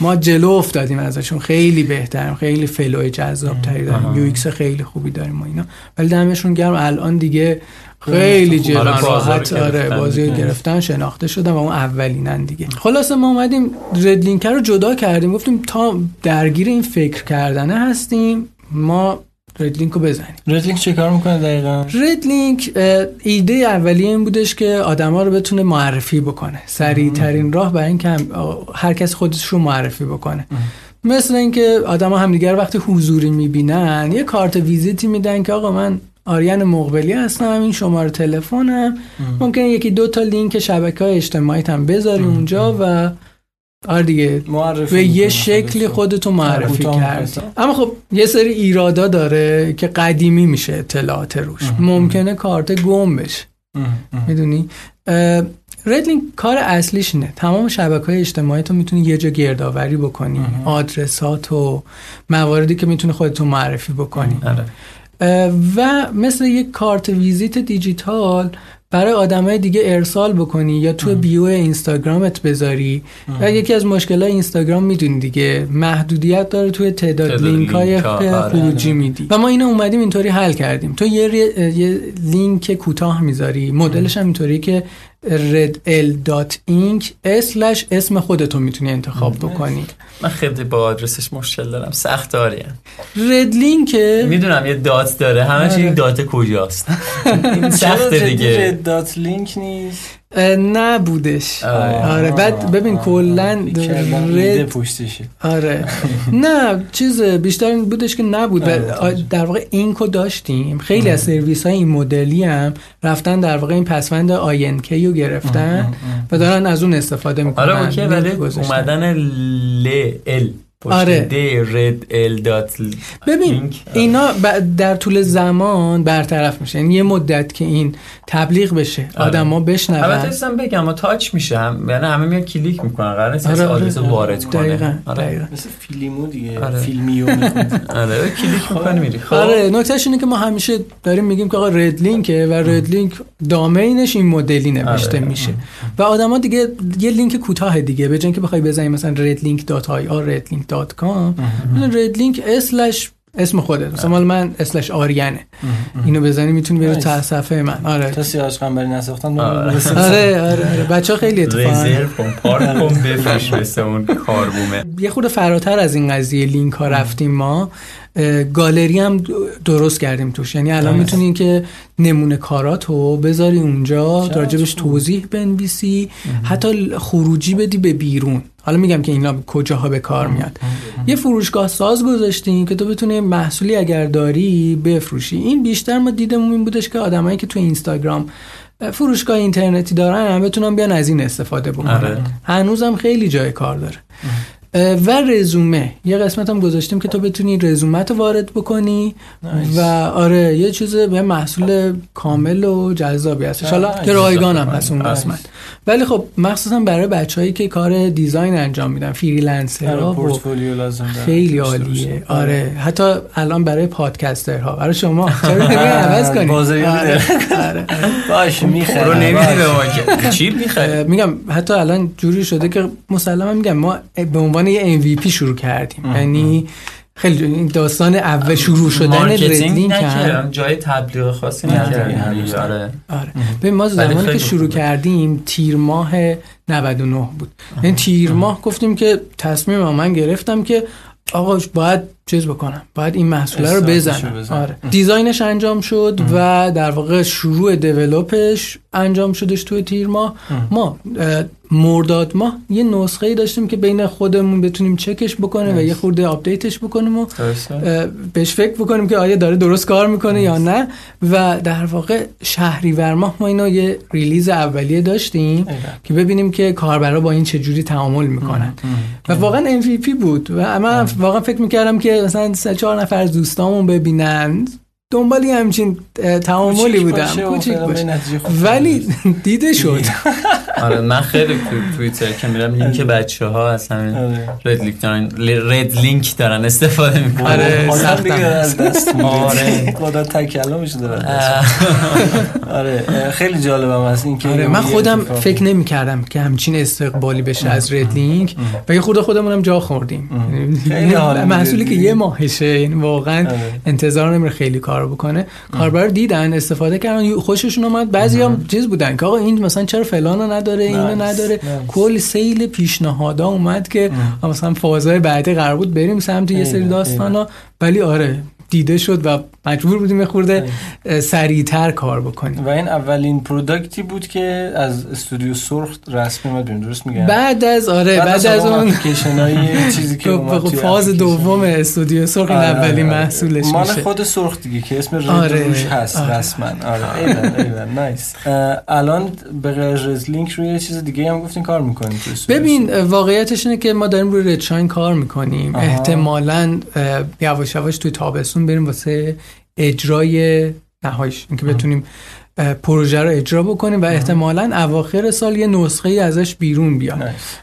ما جلو افتادیم ازشون، خیلی بهتریم، خیلی فلوی جذاب‌تری داریم، یو ایکس خیلی خوبی داریم ما اینا، ولی دمشون گرم الان دیگه خیلی جلال راحت بازی گرفتن، شناخته شدن و اون اولینن دیگه. خلاصه ما اومدیم ردلینک رو جدا کردیم، گفتیم تا درگیر این فکر کردنه هستیم ما ردلینک رو بزنیم. ردلینک چه کار میکنه دقیقا؟ ردلینک ایده اولیه این بودش که آدما رو بتونه معرفی بکنه، سریع ترین راه برای این که هر کس خودش رو معرفی بکنه. مثل اینکه آدما همدیگر وقتی حضوری میبینن یه کارت ویزیتی میدن که آقا من آریان مقبلی هستم، این شماره تلفنم، ممکنه یکی دو تا لینک شبکه‌های اجتماعی هم بذاری اونجا و آره دیگه به یه شکلی خودتو معرفی کردی. اما خب یه سری ایرادا داره که قدیمی میشه اطلاعات روش، ممکنه کارت گم بشه، میدونی؟ ردلینک کار اصلیش نه، تمام شبکه‌های اجتماعی تو میتونی یه جا گردآوری بکنی، آدرسات و مواردی که میتونی خودتو معرفی بکنی. و مثل یک کارت ویزیت دیجیتال برای آدمای دیگه ارسال بکنی یا تو بیو اینستاگرامت بذاری. و یکی از مشکلای اینستاگرام میدونی دیگه محدودیت داره توی تعداد لینکای خروجی میدی و ما اینو اومدیم اینطوری حل کردیم. تو یه لینک کوتاه میذاری، مدلش هم اینطوری که redl.inc/اسم خودتو میتونی انتخاب بکنی. من خیلی با آدرسش مشکل دارم، سخت داریم. ردلینک میدونم یه دات داره، همش این دات کجاست؟ این سخت دیگه. رد دات لینک نیست؟ نه بودش. آره بعد ببین کلا رد پشتشه. آره نه چیز بیشتر بودش که نبود. در واقع اینکو داشتیم. خیلی از سرویس‌های این مدلی هم رفتن در واقع این پسوند INK رو گرفتن و دارن از اون استفاده میکنن. آره اوکی، ولی اومدن ال آره redl. ببین اینا در طول زمان برطرف میشه، یعنی یه مدت که این تبلیغ بشه آدما بشنون. البته اصلا بگم ما تاچ میشه، یعنی همه میان کلیک میکنن، قرار نیست آدرس رو وارد کنه. دقیقاً مثل فیلمو دیگه، فیلمیو میکنه. آره کلیک میکنه میری. آره نکتهش اینه که ما همیشه داریم میگیم که آقا ردلینکه و ردلینک دامینش این مدلی نوشته میشه و آدما دیگه یه لینک کوتاه دیگه به جای اینکه بخوای بزنی مثلا redlink.ir redlink.com redlink/اسم خودت، مثلا من /آریانه، اینو بزنی میتونی بری تا صفحه من. آره تا سیاوش قمری نساختن. آره بچا خیلی اتفاقا رزرو کن، پارک کن، بفروش مثل اون کاربومه. یه خورده فراتر از این قضیه لینک ها رفتیم، ما گالری هم درست کردیم توش، یعنی الان میتونین که نمونه کاراتو بذاری اونجا، راجبش توضیح بنویسی، حتی خروجی بدی به بیرون. حالا میگم که اینا کجاها به کار میاد. یه فروشگاه ساز گذاشتیم که تو بتونی محصولی اگر داری بفروشی. این بیشتر ما دیدمون این بودش که آدمایی که تو اینستاگرام فروشگاه اینترنتی دارن هم بتونن بیان از این استفاده بکنن. هنوزم خیلی جای کار داره. و رزومه یه قسمت هم گذاشتیم که تو بتونی رزومت وارد بکنی و آره یه چیز به محصول کامل و جذابی هست. حالا که رایگان هم هست اون قسمت، ولی خب مخصوصا برای بچه‌هایی که کار دیزاین انجام میدن، فریلنسرها، پورتفولیو لازم دارن، خیلی عالیه. آره حتی الان برای پادکسترها، برای شما چرا عوض کنید بازاری آره باش میخره رو نمیدی به ما چی میخره. میگم حتی الان جوری شده که مسلماً میگم ما به یه MVP شروع کردیم، یعنی خیلی داستان اول شروع شدن ردلینک هم جای تبلیغ خاصی نداره. آره ببین ما زمانی که شروع کردیم تیر ماه 99 بود، یعنی تیر ماه گفتیم که تصمیم من گرفتم که آقا باید چیز بکنم، باید این محصوله رو بزنم. آره دیزاینش انجام شد و در واقع شروع دیولپش انجام شدش توی تیر ماه. ما مرداد ماه یه نسخه‌ای داشتیم که بین خودمون بتونیم چکش بکنیم و یه خورده آپدیتش بکنیم و بهش فکر بکنیم که آیا داره درست کار میکنه یا نه. و در واقع شهریور ماه ما اینا یه ریلیز اولیه داشتیم که ببینیم که کاربرا با این چه جوری تعامل میکنن و واقعا MVP بود و من واقعا فکر میکردم که مثلا 3-4 نفر از دوستامون ببینن، دنبالی همچین تعاملی بودم کوچیک باشه، ولی دیده شد آره من خیلی تو توییتر که میرم میبینم که بچه‌ها از همین ردلینک دارن استفاده میکنن. سخت دیگه از دست میده. آره خدا تکلمش داره. آره خیلی جالبم است این که من خودم فکر نمی‌کردم که همچین استقبالی بشه از ردلینک و یه خورده خودمونم جا خوردیم. خیلی محصولی که یه ماهشه، یعنی واقعا انتظار نمیره خیلی کار بکنه. کاربر دیدن استفاده کردن خوششون اومد. بعضی‌ها چیز بودن که آقا این مثلا چرا فلانو نداره، اینو نداره. کل سیل پیشنهادها اومد که مثلا فازهای بعدی قرار بود بریم سمت یه سری داستانا، ولی آره دیده شد و مجبور بودیم خورده سریع‌تر کار بکنیم. و این اولین پروداکتی بود که از استودیو سرخ رسمی اومد بیرون. درست میگم؟ بعد از اون اپلیکیشن‌های چیزی که اومد تو فاز دوم استودیو سرخ اولین محصولش میشه. مال خود سرخ دیگه که اسم ردلینک هست رسما. آره ایول نایس. الان به غیر ردلینک روی چیز دیگه هم گفتین کار می‌کنین؟ ببین واقعیتش اینه که ما داریم روی ردشاین کار می‌کنیم. احتمالاً یواش یواش تو تابستون بریم واسه اجرای نهاییش، اینکه بتونیم پروژه رو اجرا بکنیم و احتمالاً اواخر سال یه نسخه ای ازش بیرون بیاد.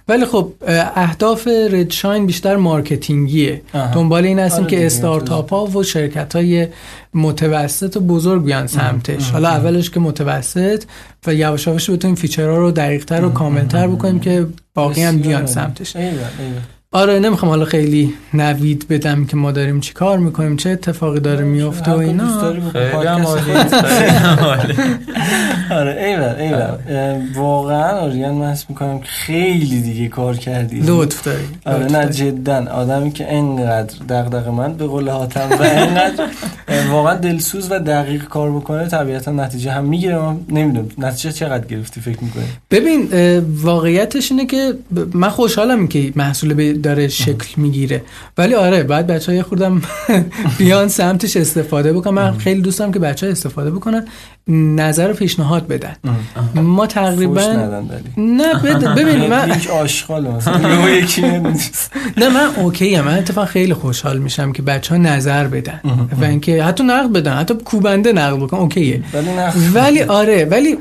ولی خب اهداف ردشاین بیشتر مارکتینگیه. دنبال این هستیم که استارتاپ ها و شرکت های متوسط و بزرگ بیان سمتش. حالا اولش که متوسط و یواش یواش بتونیم فیچرها رو دقیق‌تر و کامل‌تر بکنیم که باقی هم بیان سمتش. آره نمیخوام حالا خیلی نوید بدم که ما داریم چی کار میکنیم، چه اتفاقی داره میفته و اینا. خیلی هم عالی. آره ایول واقعا آریان من حس میکنم که خیلی دیگه کار کردی، لطف داری. آره نه جدا آدمی که اینقدر دغدغه‌مند به قول حاتم و اینقدر واقعا دلسوز و دقیق کار بکنه طبیعتا نتیجه هم میگیره. من نمیدونم نتیجه چقدر گرفتی فکر میکنی؟ ببین واقعیتش اینه که من خوشحالم که محصول داره شکل میگیره، ولی آره بعد بچه‌ها یه خوردم بیان سمتش استفاده بکنم. من خیلی دوست دارم که بچه‌ها استفاده بکنن، نظر و پیشنهاد بدن. ما تقریبا ببین من هیچ آشغال مثلا یکی نیست. نه من اوکی ام. من اتفاقا خیلی خوشحال میشم که بچه‌ها نظر بدن و اینکه حتی نقد بدن، حتی کوبنده نقد بکنن اوکیه. ولی آره ولی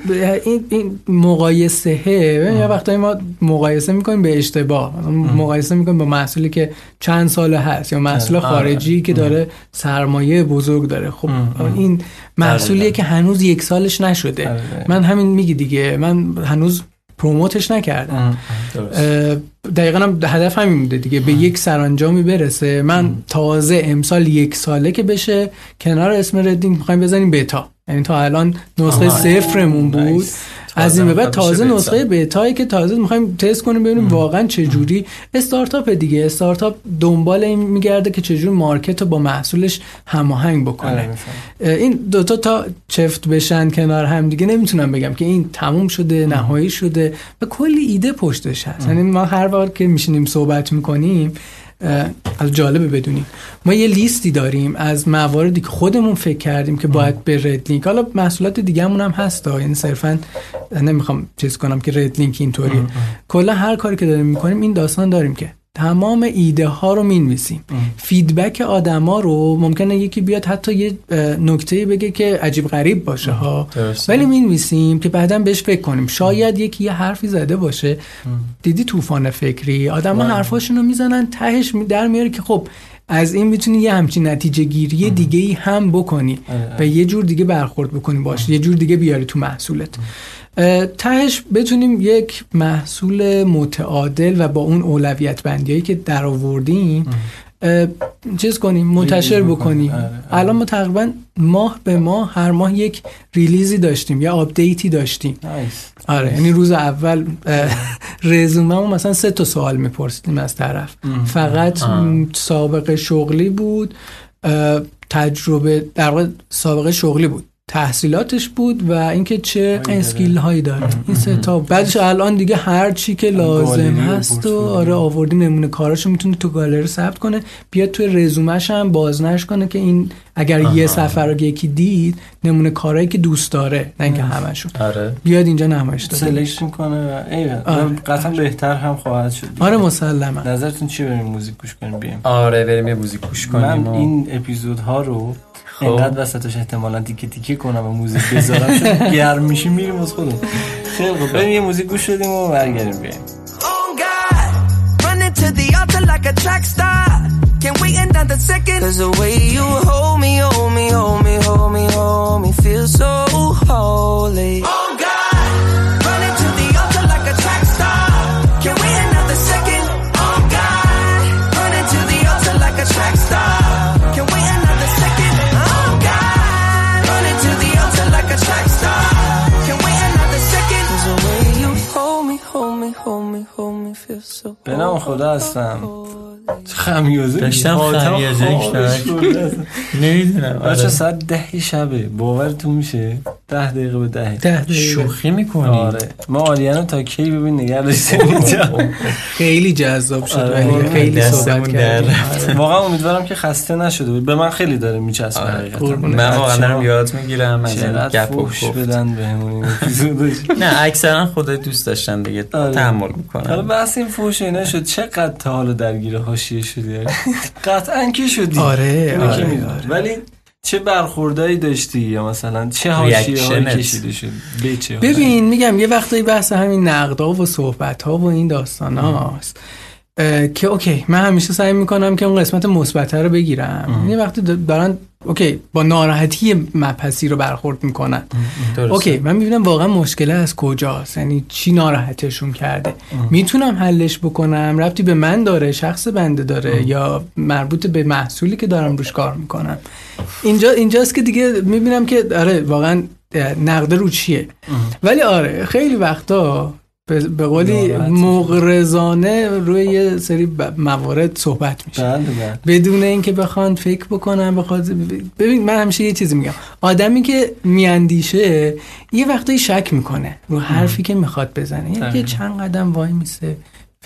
این مقایسه یه وقتایی ما مقایسه می‌کنیم به اشتباه، مقایسه می‌کنیم با محصولی که چند ساله هست یا محصول خارجی که داره سرمایه بزرگ داره. خب این محصولیه که هنوز یک سالش نشده. من همین میگی دیگه، من هنوز پروموتش نکردم. دقیقا هم هدف همین بوده دیگه، به یک سرانجامی برسه. من تازه امسال یک ساله که بشه کنار اسم ردینگ میخوایم بزنیم بتا، یعنی تا الان نسخه صفرمون بود، از این به بعد تازه نسخه بتایی که تازه میخوایم تست کنیم ببینیم واقعا چه جوری. استارتاپ دیگه، استارتاپ دنبال این میگرده که چه جوری مارکت رو با محصولش هماهنگ بکنه. این دوتا تا چفت بشن کنار هم دیگه نمیتونم بگم که این تموم شده نهایی شده، و کلی ایده پشتش هست. یعنی ما هر بار که میشینیم صحبت میکنیم از جالبه بدونیم ما یه لیستی داریم از مواردی که خودمون فکر کردیم که باید به ردلینک، حالا محصولات دیگه‌مون هم هست، یعنی صرفاً نمیخوام چیز کنم که ردلینک اینطوریه. کلا هر کاری که داریم میکنیم این داستان داریم که تمام ایده ها رو می‌نویسیم. فیدبک آدما رو ممکنه یکی بیاد حتی یه نکته بگه که عجیب غریب باشه ها، ولی می‌نویسیم که بعداً بهش فکر کنیم. شاید یکی یه حرفی زده باشه. دیدی طوفان فکری آدما حرفاشون رو میزنن تهش در میاره که خب از این میتونی یه همچین نتیجه گیری دیگه ای هم بکنی و یه جور دیگه برخورد بکنی باشه، یه جور دیگه بیاری تو محصولت. تهش بتونیم یک محصول متعادل و با اون اولویت بندیایی که در آوردیم چیز کنیم، منتشر بکنیم. الان ما تقریبا ماه به ماه هر ماه یک ریلیزی داشتیم، یه آپدیتی داشتیم. آره یعنی روز اول رزومه‌مون مثلا 3 تا سوال می‌پرسیدیم از طرف، فقط سابقه شغلی بود، تجربه در واقع سابقه شغلی بود، تحصیلاتش بود و اینکه چه اسکیل هایی داره. این 3 تا. بعدش الان دیگه هر چی که لازم هست و آره آوردی نمونه کاراشو میتونه تو گالری ثبت کنه، بیاد تو رزومه‌ش هم بازنش کنه که این اگر یه سفر رو یکی دید نمونه کارهایی که دوست داره، نه اینکه همشون بیاد اینجا نمایش بده، سلکشن کنه و قطعا بهتر هم خواهد شد. آره مسلماً. نظرتون چی؟ بریم موزیک گوش کنیم؟ بریم یه موزیک گوش کنیم. من این اپیزودها رو اینقدر وسطش احتمالاً تیکه تیکه کنم و موزیک بذارم چون گرم میشیم میریم از خودم. خیلی خوب بریم یه موزیک گوش بدیم و برگردیم بیایم. To the altar like a track star. Can we end on the second? Cause the way you hold me, hold me, hold me, hold me, hold me, feel so holy. Oh God, running to the altar like a track star. Can we end on the second? Oh God, running to the altar like a track star. Can we end on the second? Oh God, running to the altar like a track star. Can we end on the second? Cause the way you hold me, hold me, hold me, hold me, feel so holy. به نام خدا هستم. خمیازه داشتم نمیدونم بچه ساعت 10 شبه باورتون میشه 10 دقیقه به 10 شوخی میکنی؟ آره ما آریانو تا کی ببین نگه داشتیم اینجا. خیلی جذاب شد ولی خیلی صحبت کردیم. واقعا امیدوارم که خسته نشده بود. به من خیلی داره میچسبه حقیقتا. من واقعا دارم یاد میگیرم از گپ و گفت بدن بهمون. نه اکثرا خودت دوست داشتن دیگه تحمل میکنن. حالا بس این فوش اینا شد چقدر تا حالا درگیر حاشیه شدی؟ قطعاً که شدی. آره ولی چه برخوردایی داشتی یا مثلا چه حاشیه‌ای کشیده شد به چه؟ ببین میگم یه وقتایی بحث همین نقدها و صحبت‌ها و این داستاناست که اوکی من همیشه سعی میکنم که اون قسمت مثبته رو بگیرم. یه وقتی دارن اوکی با ناراحتی مبحثی رو برخورد میکنن اوکی من میبینم واقعا مشکله از کجاست، یعنی چی ناراحتشون کرده، میتونم حلش بکنم، ربطی به من داره، شخص بنده داره یا مربوط به محصولی که دارم روش کار میکنم. اینجاست که دیگه میبینم که آره واقعا نقد رو چیه. ولی آره خیلی وقتا به قولی مغرضانه روی یه سری موارد صحبت میشه بدون اینکه بخوان فکر بکنن. ببین من همیشه یه چیزی میگم، آدمی که میاندیشه یه وقتایی شک میکنه رو حرفی که میخواد بزنه، یه چند قدم وای میسه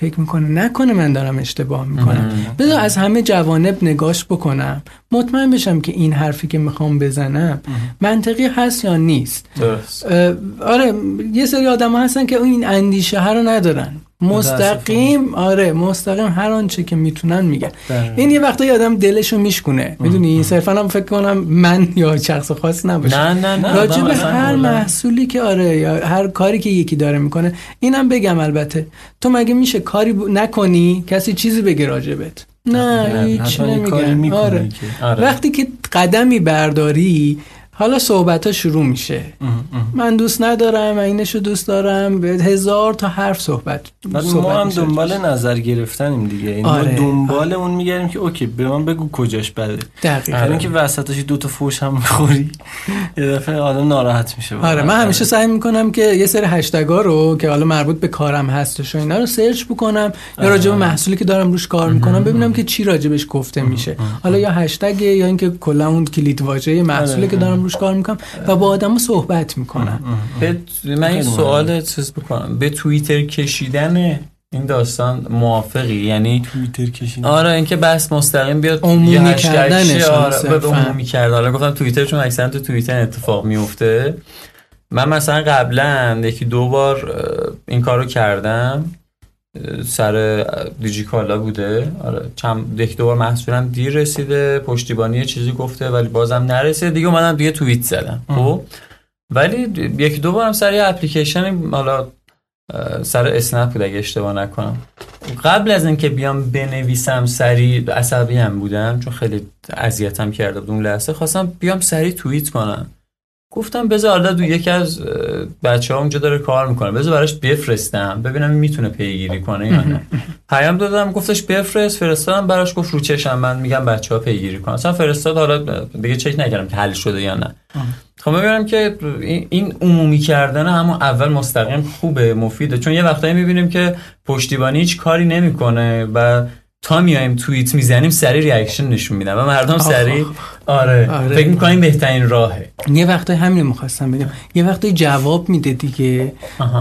فکر میکنه نکنه من دارم اشتباه میکنم، بذار از همه جوانب نگاش بکنم مطمئن بشم که این حرفی که میخوام بزنم منطقی هست یا نیست. آره یه سری آدم هستن که این اندیشه ها رو ندارن، مستقیم هر آنچه که میتونن میگن. این یه وقتا یه آدم دلشو میشکنه، میدونی صرفا هم فکر کنم من یا شخص خاص نباشه، نه راجع به هر محصولی که آره یا هر کاری که یکی داره میکنه. اینم بگم البته تو مگه میشه کاری نکنی کسی چیزی بگه راجبت؟ نه هیچ نمیگن. آره وقتی که قدمی برداری حالا صحبت‌ها شروع میشه. من دوست ندارم، من اینشو دوست دارم، هزار تا حرف صحبت ما هم دنبال نظر گرفتنیم دیگه. این دنبال اون میگردیم که اوکی به من بگو کجاش بده. دقیقاً اینکه وسطش دو تا فوش هم می‌خوری یه دفعه آدم ناراحت میشه. آره من همیشه سعی میکنم که یه سری هشتگا رو که حالا مربوط به کارم هستش و اینا رو سرچ بکنم یا راجع به محصولی که دارم روش کار میکنم ببینم که چی راجبش گفته میشه. حالا یا هشتگ یا اینکه کلا اون کلید واژه محصولی که دارم کار میکنم و با آدم صحبت میکنم. من یه سوال چیز بکنم، به توییتر کشیدن این داستان موافقی؟ یعنی توییتر کشیدن؟ آره اینکه بس مستقیم بیاد عمومی کردنش. آره به عمومی کردن. حالا گفتم توییتر چون اکثرا تو توییتر اتفاق میفته. من مثلا قبلا 1-2 بار این کارو کردم، سر دیجیکالا بوده. آره چند 1-2 بار محصولم دیر رسیده، پشتیبانی چیزی گفته ولی بازم نرسیده دیگه، اومدم دیگه توییت زدم. خب ولی 1-2 بارم سر یه اپلیکیشن، حالا سر اسنپ بود اگه اشتباه نکنم، قبل از اینکه بیام بنویسم سریع عصبی هم بودم چون خیلی اذیتم کرده بود اون لحظه، خواستم بیام سریع توییت کنم، گفتم بذار حالا یکی از بچه‌ها اونجا داره کار میکنه بذار براش بفرستم ببینم میتونه پیگیری کنه یا نه. پیام دادم گفتش بفرست، فرستادم براش، گفت رو چشم من میگم بچه‌ها پیگیری کنن، اصلا فرستاد. حالا دیگه چک نکردم که حل شده یا نه. خب میگم که این عمومی کردن همون اول مستقیم خوبه، مفیده، چون یه وقتایی میبینیم که پشتیبانی هیچ کاری نمیکنه و تا میایم توییت میزنیم سریع ریاکشن نشون میدن و مردم سریع آره فکر میکنیم بهترین راهه. یه وقتای همین می‌خواستم بگم، یه وقتای جواب میده دیگه.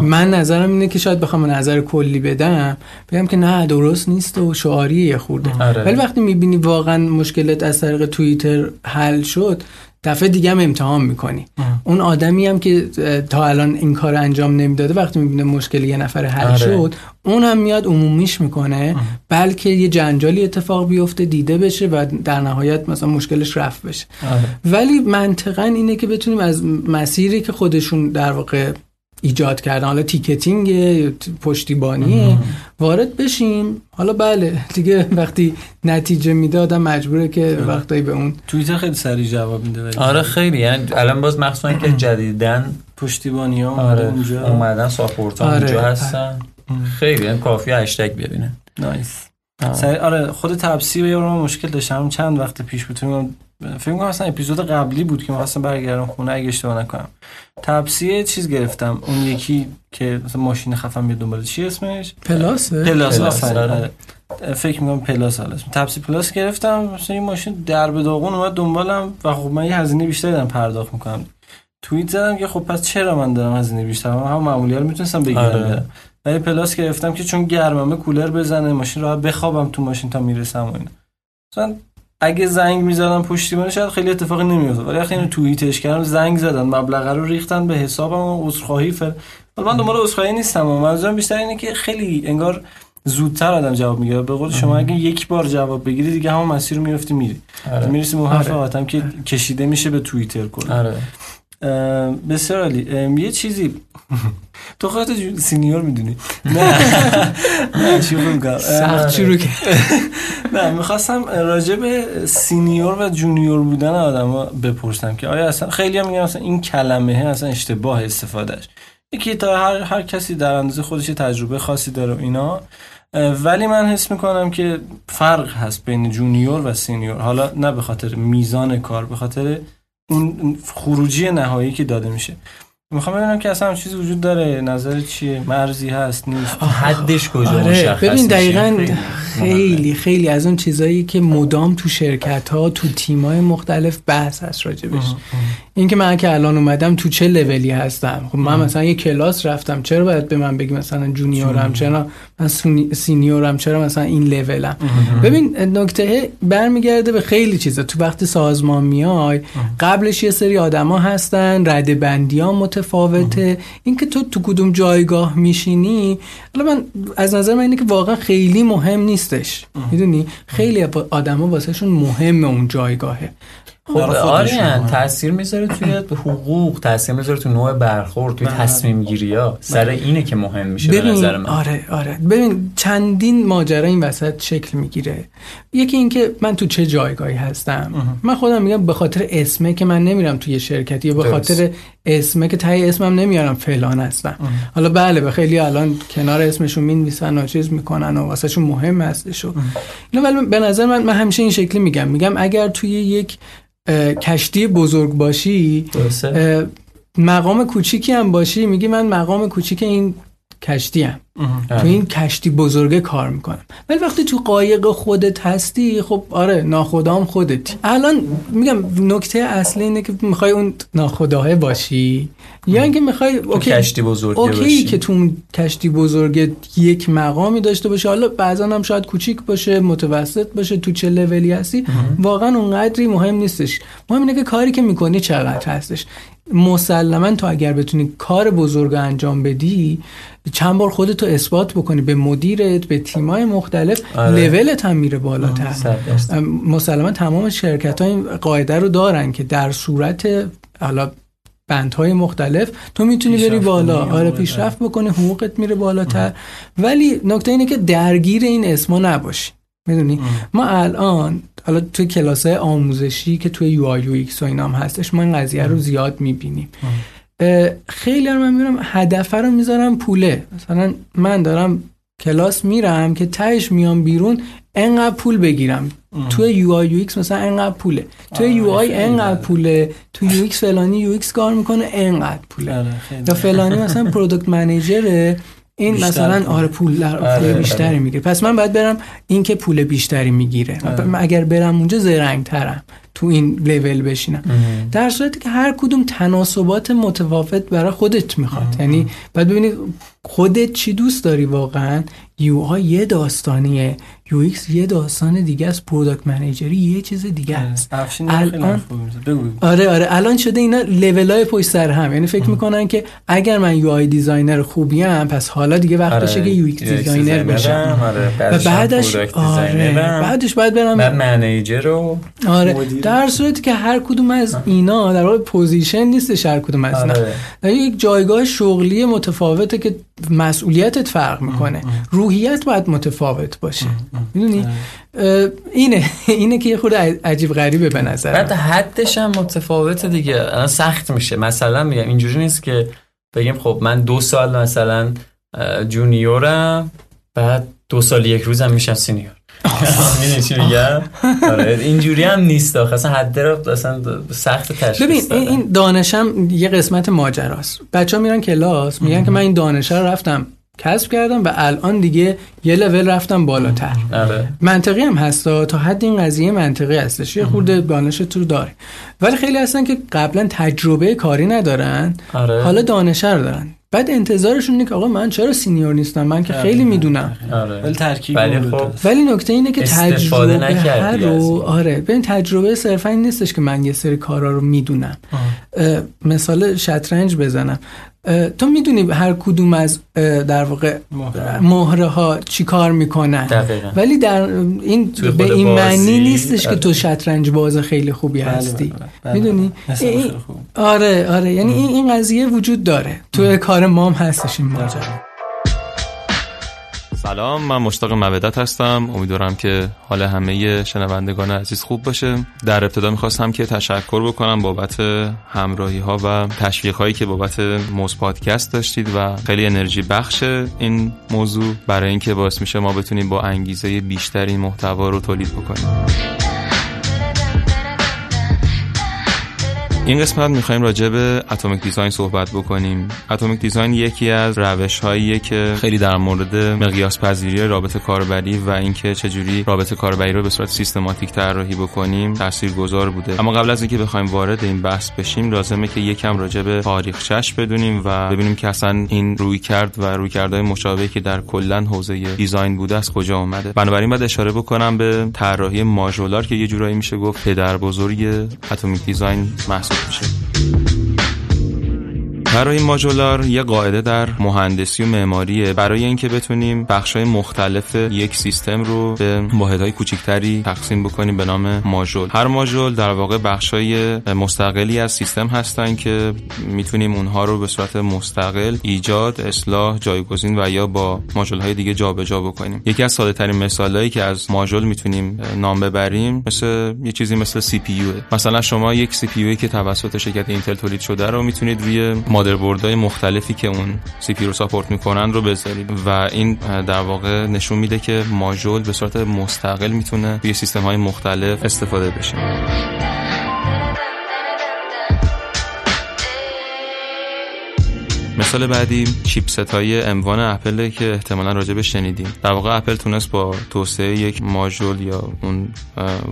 من نظرم اینه که شاید بخوام نظر کلی بدم بگم که نه درست نیست و شعاریه خورده، ولی وقتی می‌بینی واقعا مشکلت از طریق توییتر حل شد، دفعه دیگه هم امتحان می‌کنی. اون آدمی هم که تا الان این کار انجام نمیداده وقتی می‌بینه مشکل یه نفر حل شد، اون هم میاد عمومیش می‌کنه، بلکه یه جنجالی اتفاق بیفته، دیده بشه و در نهایت مثلا مشکلش رفع بشه. ولی منطقاً اینه که بتونیم از مسیری که خودشون در واقع ایجاد کردن، حالا تیکتینگ، پشتیبانی، وارد بشیم. حالا بله دیگه وقتی نتیجه میده آدم مجبوره که وقتایی به اون توییتر خیلی سریع جواب میده. آره خیلی، یعنی الان باز مخصوصا که جدیدن پشتیبانی ها اونجا اومدن، ساپورت ها اونجا هستن، خیلی یعنی کافیه هشتگ ببینه. نایس. آره خود تپسی به یارم مشکل داشتم چند وقت پیش، بتونم فکر می‌کنم اصلا اپیزود قبلی بود که می‌خواستم برگردم خونه اگه اشتباه نکنم. تپسی چیز گرفتم، اون یکی که مثلا ماشین خفن میاد دنبال، چی اسمش؟ پلاس. فکر می‌کنم پلاس اسمش. تپسی پلاس گرفتم، مثلا این ماشین در به داغون اومد دنبالم و خب من یه هزینه بیشتر دارم پرداخت می‌کنم. توییت زدم که خب پس چرا من دارم هزینه بیشتر، من هم معمولی‌ها رو می‌تونستم بگیرم. ولی پلاس گرفتم که چون گرممه کولر بزنه، ماشین راحت بخوابم تو ماشین تا میرسم و اینا. مثلا اگه زنگ می‌زدم پشتیبانی شاید خیلی اتفاقی نمی‌افتاد، ولی آخه اینو توییتش کردم، زنگ زدن، مبلغ رو ریختن به حسابم و عذرخواهی من دنبال عذرخواهی نیستم، منظورم بیشتر اینه که خیلی انگار زودتر آدم جواب میگیره. به قول شما اگه یک بار جواب بگیری دیگه همون مسیر رو می‌افتی میری. می‌رسی موفقاتم که کشیده میشه به توییتر کلا. بسیار عالی. یه چیزی تو خودت سینیور میدونی؟ نه چی بگم سخت شروع کرد. نه میخواستم راجع به سینیور و جونیور بودن آدما بپرسم که آیا اصلا خیلی هم میگن اصلا این کلمه اصلا اشتباه استفادهش، یکی تا هر کسی در اندازه خودش تجربه خاصی داره اینا، ولی من حس میکنم که فرق هست بین جونیور و سینیور. حالا نه به خاطر میزان کار، به خاطر اون خروجی نهایی که داده میشه. میخوام ببینم که اصلا چیزی وجود داره، نظر چیه، مرزی هست نیست، حدش کجا مشخص؟ ببین دقیقاً خیلی از اون چیزایی که مدام تو شرکت‌ها تو تیم‌های مختلف بحث هست راجبش. این که من که الان اومدم تو چه لولی هستم، خب من مثلا یه کلاس رفتم، چرا باید به من بگی مثلا جونیورم، چرا من سینیورم، چرا مثلا این لولم؟ ببین نکته برمیگرده به خیلی چیزا. تو وقتی سازمان میای قبلش یه سری آدما هستن، ردبندی‌ها متفاوته، اینکه تو کدوم جایگاه میشینی. حالا من از نظر من اینه که واقعا خیلی مهم نیستش، میدونی خیلی آدما واسهشون مهمه اون جایگاهه. خب آریان تاثیر میذاره توی حقوق، تاثیر میذاره تو نوع برخورد، توی تصمیم گیری ها، سر اینه که مهم میشه به نظر من. آره ببین چندین ماجرا این وسط شکل میگیره. یکی این که من تو چه جایگاهی هستم. من خودم میگم به خاطر اسمه که من نمیرم توی شرکتی، یا به خاطر اسمه که تای اسمم نمیارم فلان هستم. حالا بله به خیلی الان کنار اسمشون مینویسن و چیز میکنن و واسهشون مهم هستش و اینا، ولی به نظر من همیشه این شکلی میگم اگر توی یک کشتی بزرگ باشی، مقام کوچیکی هم باشی، میگی من مقام کوچیک این کشتی هم تو این کشتی بزرگه کار میکنم. ولی وقتی تو قایق خودت هستی، خب آره ناخدام خودتی. الان میگم نکته اصلی اینه که میخوای اون ناخداه باشی یا اینکه میخوای کشتی بزرگه باشی. اوکی که تو کشتی بزرگه یک مقامی داشته باشه، حالا بعضا هم شاید کوچیک باشه، متوسط باشه، تو چه لولی هستی واقعا اونقدری مهم نیستش. مهم اینه که کاری که میکنی چقدر هستش. مسلماً تو اگر بتونی کار بزرگ انجام بدی، چند بار خودت رو اثبات بکنی به مدیرت، به تیمای مختلف، لولت هم میره بالاتر. مسلماً تمام شرکت‌ها این قاعده رو دارن که در صورت حالا بندهای مختلف تو میتونی بری بالا، پیشرفت بکنی، حقوقت میره بالاتر. ولی نکته اینه که درگیر این اسما نباشی. میدونی ما الان حالا توی کلاس‌های آموزشی که توی UI UX و اینام هستش، من قضیه رو زیاد میبینیم. خیلی هم من میرم هدف رو میذارم پوله، مثلا من دارم کلاس میرم که تهش میام بیرون انقدر پول بگیرم. توی UI UX مثلا انقدر پوله، توی UI انقدر پوله، توی UX فلانی UX کار میکنه انقدر پوله، یا فلانی مثلا پروداکت منیجره این مثلا پول بیشتری میگیره، پس من باید برم این که پول بیشتری میگیره. اگر برم اونجا زرنگترم. تو این لیول بشینم، در صورتی که هر کدوم تناسبات متفاوت برای خودت میخواد. یعنی باید ببینی خودت چی دوست داری واقعا. یو آی یه داستانیه، یو ایکس یه داستان دیگه است، پروداکت منیجری یه چیز دیگه است. الان آره الان شده اینا لولای پشت سر هم، یعنی فکر میکنن که اگر من یو آی دیزاینر خوبیم پس حالا دیگه وقت باشه که یو ایکس دیزاینر بشم، و بعدش بعدش باید برم منیجر و مدیر. در صورتی که هر کدوم از اینا در واقع پوزیشن نیستش، هر کدوم از اینا در یک جایگاه شغلی متفاوته که مسئولیتت فرق میکنه، روحیت باید متفاوت باشه. میدونی اینه که یه خورده عجیب غریبه به نظر من، حدش هم متفاوته دیگه. الان سخت میشه، مثلا میگم اینجوری نیست که بگیم خب من 2 سال مثلا جونیورم بعد 2 سال یک روزم میشم سینیور. میدونی چی میگم؟ آره اینجوری هم نیست، اصلا حد رو اصلا سخت تشخیص ببین دادن. این دانش هم یه قسمت ماجراست. بچه‌ها میرن کلاس میگن که من این دانش رو رفتم کسب کردم و الان دیگه یه لول رفتم بالاتر. منطقی هم هستا، تا حد این قضیه منطقی هستش، یه خورده دانش تو داره، ولی خیلی هستن که قبلا تجربه کاری ندارن، حالا دانش رو دارن، بعد انتظارشون اینه که آقا من چرا سینیور نیستم، من که خیلی میدونم. ولی ترکیب ولی نکته اینه که تجربه رو ببین تجربه صرفا این نیستش که من یه سری کارا رو میدونم. مثال شطرنج بزنم، تو میدونی هر کدوم از در واقع مهره ها چی کار میکنن دقیقا. ولی در این به این معنی نیستش که تو شطرنج باز خیلی خوبی هستی. میدونی آره یعنی این قضیه وجود داره، تو کار مام هستش این ماجرا. سلام، من مشتاق مودت هستم، امیدوارم که حال همه شنوندگان عزیز خوب باشه. در ابتدا میخواستم که تشکر بکنم بابت همراهی ها و تشویق هایی که بابت موضوع پادکست داشتید و خیلی انرژی بخش این موضوع، برای اینکه باعث میشه ما بتونیم با انگیزه بیشتری محتوا رو تولید بکنیم. این قسمت میخوایم راجع به اتمیک دیزاین صحبت بکنیم. اتمیک دیزاین یکی از روش‌هاییه که خیلی در مورد مقیاس پذیری رابطه کاربری و اینکه چجوری رابطه کاربری رو به صورت سیستماتیک طراحی بکنیم تاثیرگذار بوده. اما قبل از اینکه بخوایم وارد این بحث بشیم، لازمه که یکم راجع به تاریخچش بدونیم و ببینیم که اصلا این رویکرد و رویکردهای مشابهی که در کلا حوزه دیزاین بوده از کجا اومده. بنابراین بعد اشاره بکنم به طراحی ماژولار که یه جورایی میشه گفت پدربزرگ اتمیک دیزاین محسوب برای ماژولار یه قاعده در مهندسی و معماریه، برای اینکه بتونیم بخش‌های مختلف یک سیستم رو به واحدهای کوچکتری تقسیم بکنیم به نام ماژول. هر ماژول در واقع بخش‌های مستقلی از سیستم هستن که میتونیم اونها رو به صورت مستقل ایجاد، اصلاح، جایگزین و یا با ماژول‌های دیگه جابجا بکنیم. یکی از ساده‌ترین مثالایی که از ماژول میتونیم نام ببریم مثل یه چیزی مثل سی پی یو. مثلا شما یک سی پی یویی که توسط شرکت اینتل تولید شده رو میتونید روی مادربردهای مختلفی که اون سی پی رو ساپورت میکنن رو بذارید و این در واقع نشون میده که ماژول به صورت مستقل میتونه توی سیستم های مختلف استفاده بشه. مثال بعدی چیپست های M1 اپل که احتمالاً راجع به شنیدیم. در واقع اپل تونست با توسعه یک ماژول یا اون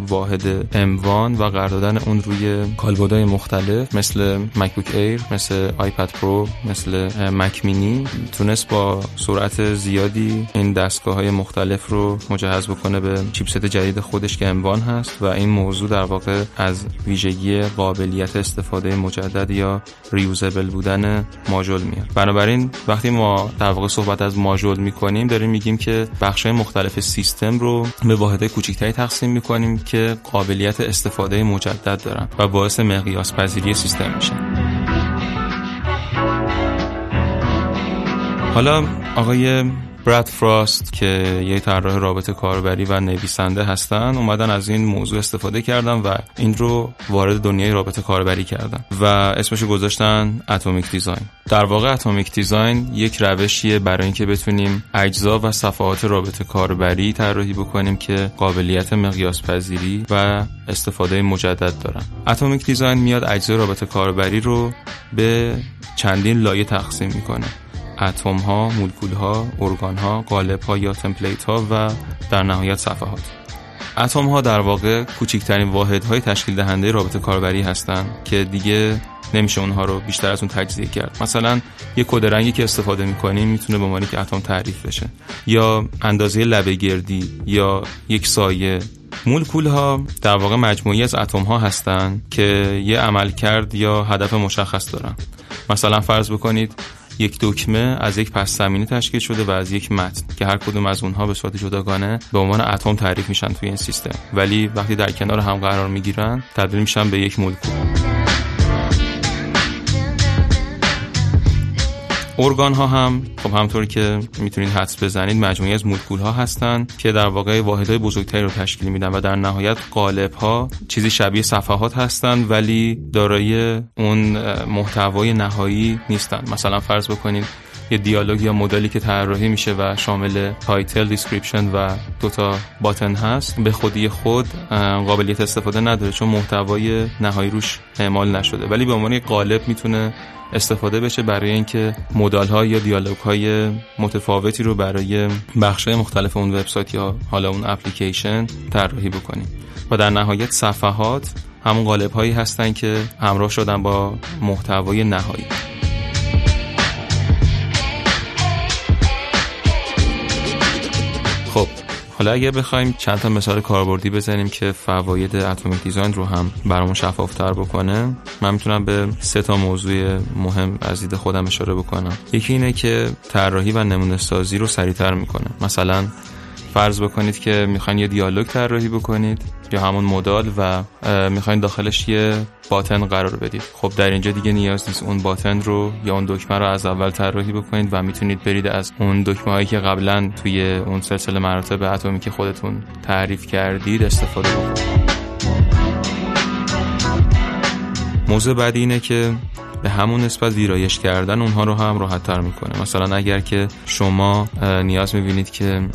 واحد M1 و قرار دادن اون روی کالبدهای مختلف مثل مکبوک ایر، مثل آیپد پرو، مثل مک مینی، تونست با سرعت زیادی این دستگاه‌های مختلف رو مجهز بکنه به چیپست جدید خودش که M1 هست و این موضوع در واقع از ویژگی قابلیت استفاده مجدد یا ریوزبل بودن ماژول می. بنابراین وقتی ما در واقع صحبت از ماژول میکنیم داریم میگیم که بخش‌های مختلف سیستم رو به واحدهای کوچکتری تقسیم میکنیم که قابلیت استفاده مجدد دارن و باعث مقیاس پذیری سیستم میشن. حالا آقای براد فراست که یه طراح رابطه کاربری و نویسنده هستن اومدن از این موضوع استفاده کردن و این رو وارد دنیای رابطه کاربری کردن و اسمش رو گذاشتن اتمیک دیزاین. در واقع اتمیک دیزاین یک روشیه برای اینکه بتونیم اجزا و صفحات رابطه کاربری طراحی بکنیم که قابلیت مقیاس پذیری و استفاده مجدد دارن. اتمیک دیزاین میاد اجزا رابطه کاربری رو به چندین لایه تقسیم میکنه: اتم ها، مولکول ها، ارگان ها، قالب ها یا تمپلیت ها و در نهایت صفحات. اتم ها در واقع کوچکترین واحدهای تشکیل دهنده رابطه کاربری هستن که دیگه نمیشه اونها رو بیشتر از اون تجزیه کرد. مثلا یه کد رنگی که استفاده می‌کنیم میتونه به معنی که اتم تعریف بشه، یا اندازه لبه گردی، یا یک سایه. مولکول ها در واقع مجموعی از اتم ها هستن که یه عملکرد یا هدف مشخص دارن. مثلا فرض بکنید یک دکمه از یک پس زمینه تشکیل شده و از یک متن که هر کدوم از اونها به صورت جداگانه به عنوان اتم تعریف میشن توی این سیستم، ولی وقتی در کنار هم قرار میگیرن تبدیل میشن به یک مولکول. ارگان ها هم خب همونطوری که میتونید حدس بزنید مجموعی از مولکول ها هستن که در واقع واحدهای بزرگتری رو تشکیل میدن و در نهایت قالب ها چیزی شبیه صفحات هستن ولی دارای اون محتوای نهایی نیستن. مثلا فرض بکنید یه دیالوگ یا مدلی که طراحی میشه و شامل تایتل، دیسکریپشن و دوتا باتن هست، به خودی خود قابلیت استفاده نداره چون محتوای نهایی روش اعمال نشده، ولی به عنوان یک قالب میتونه استفاده بشه برای اینکه مدال‌ها یا دیالوگ‌های متفاوتی رو برای بخش‌های مختلف اون وبسایت یا حالا اون اپلیکیشن طراحی بکنیم. و در نهایت صفحات همون قالب‌هایی هستن که همراه شدن با محتوای نهایی. خب حالا اگه بخوایم چند تا مثال کاربردی بزنیم که فواید اتمیک دیزاین رو هم برامون شفافتر بکنه، من میتونم به 3 موضوع مهم از دید خودم اشاره بکنم. یکی اینه که طراحی و نمونه سازی رو سریع‌تر میکنه. مثلا فرض بکنید که میخواین یه دیالوگ طراحی بکنید یا همون مدال و میخواین داخلش یه باتن قرار بدید. خب در اینجا دیگه نیاز نیست اون باتن رو یا اون دکمه رو از اول طراحی بکنید و میتونید برید از اون دکمه هایی که قبلا توی اون سلسله مراتب اتمی که خودتون تعریف کردید استفاده بکنید. موضوع بعدی اینه که به همون نسبت ویرایش کردن اونها رو هم راحت‌تر میکنه. مثلا اگر که شما نیاز میبینید که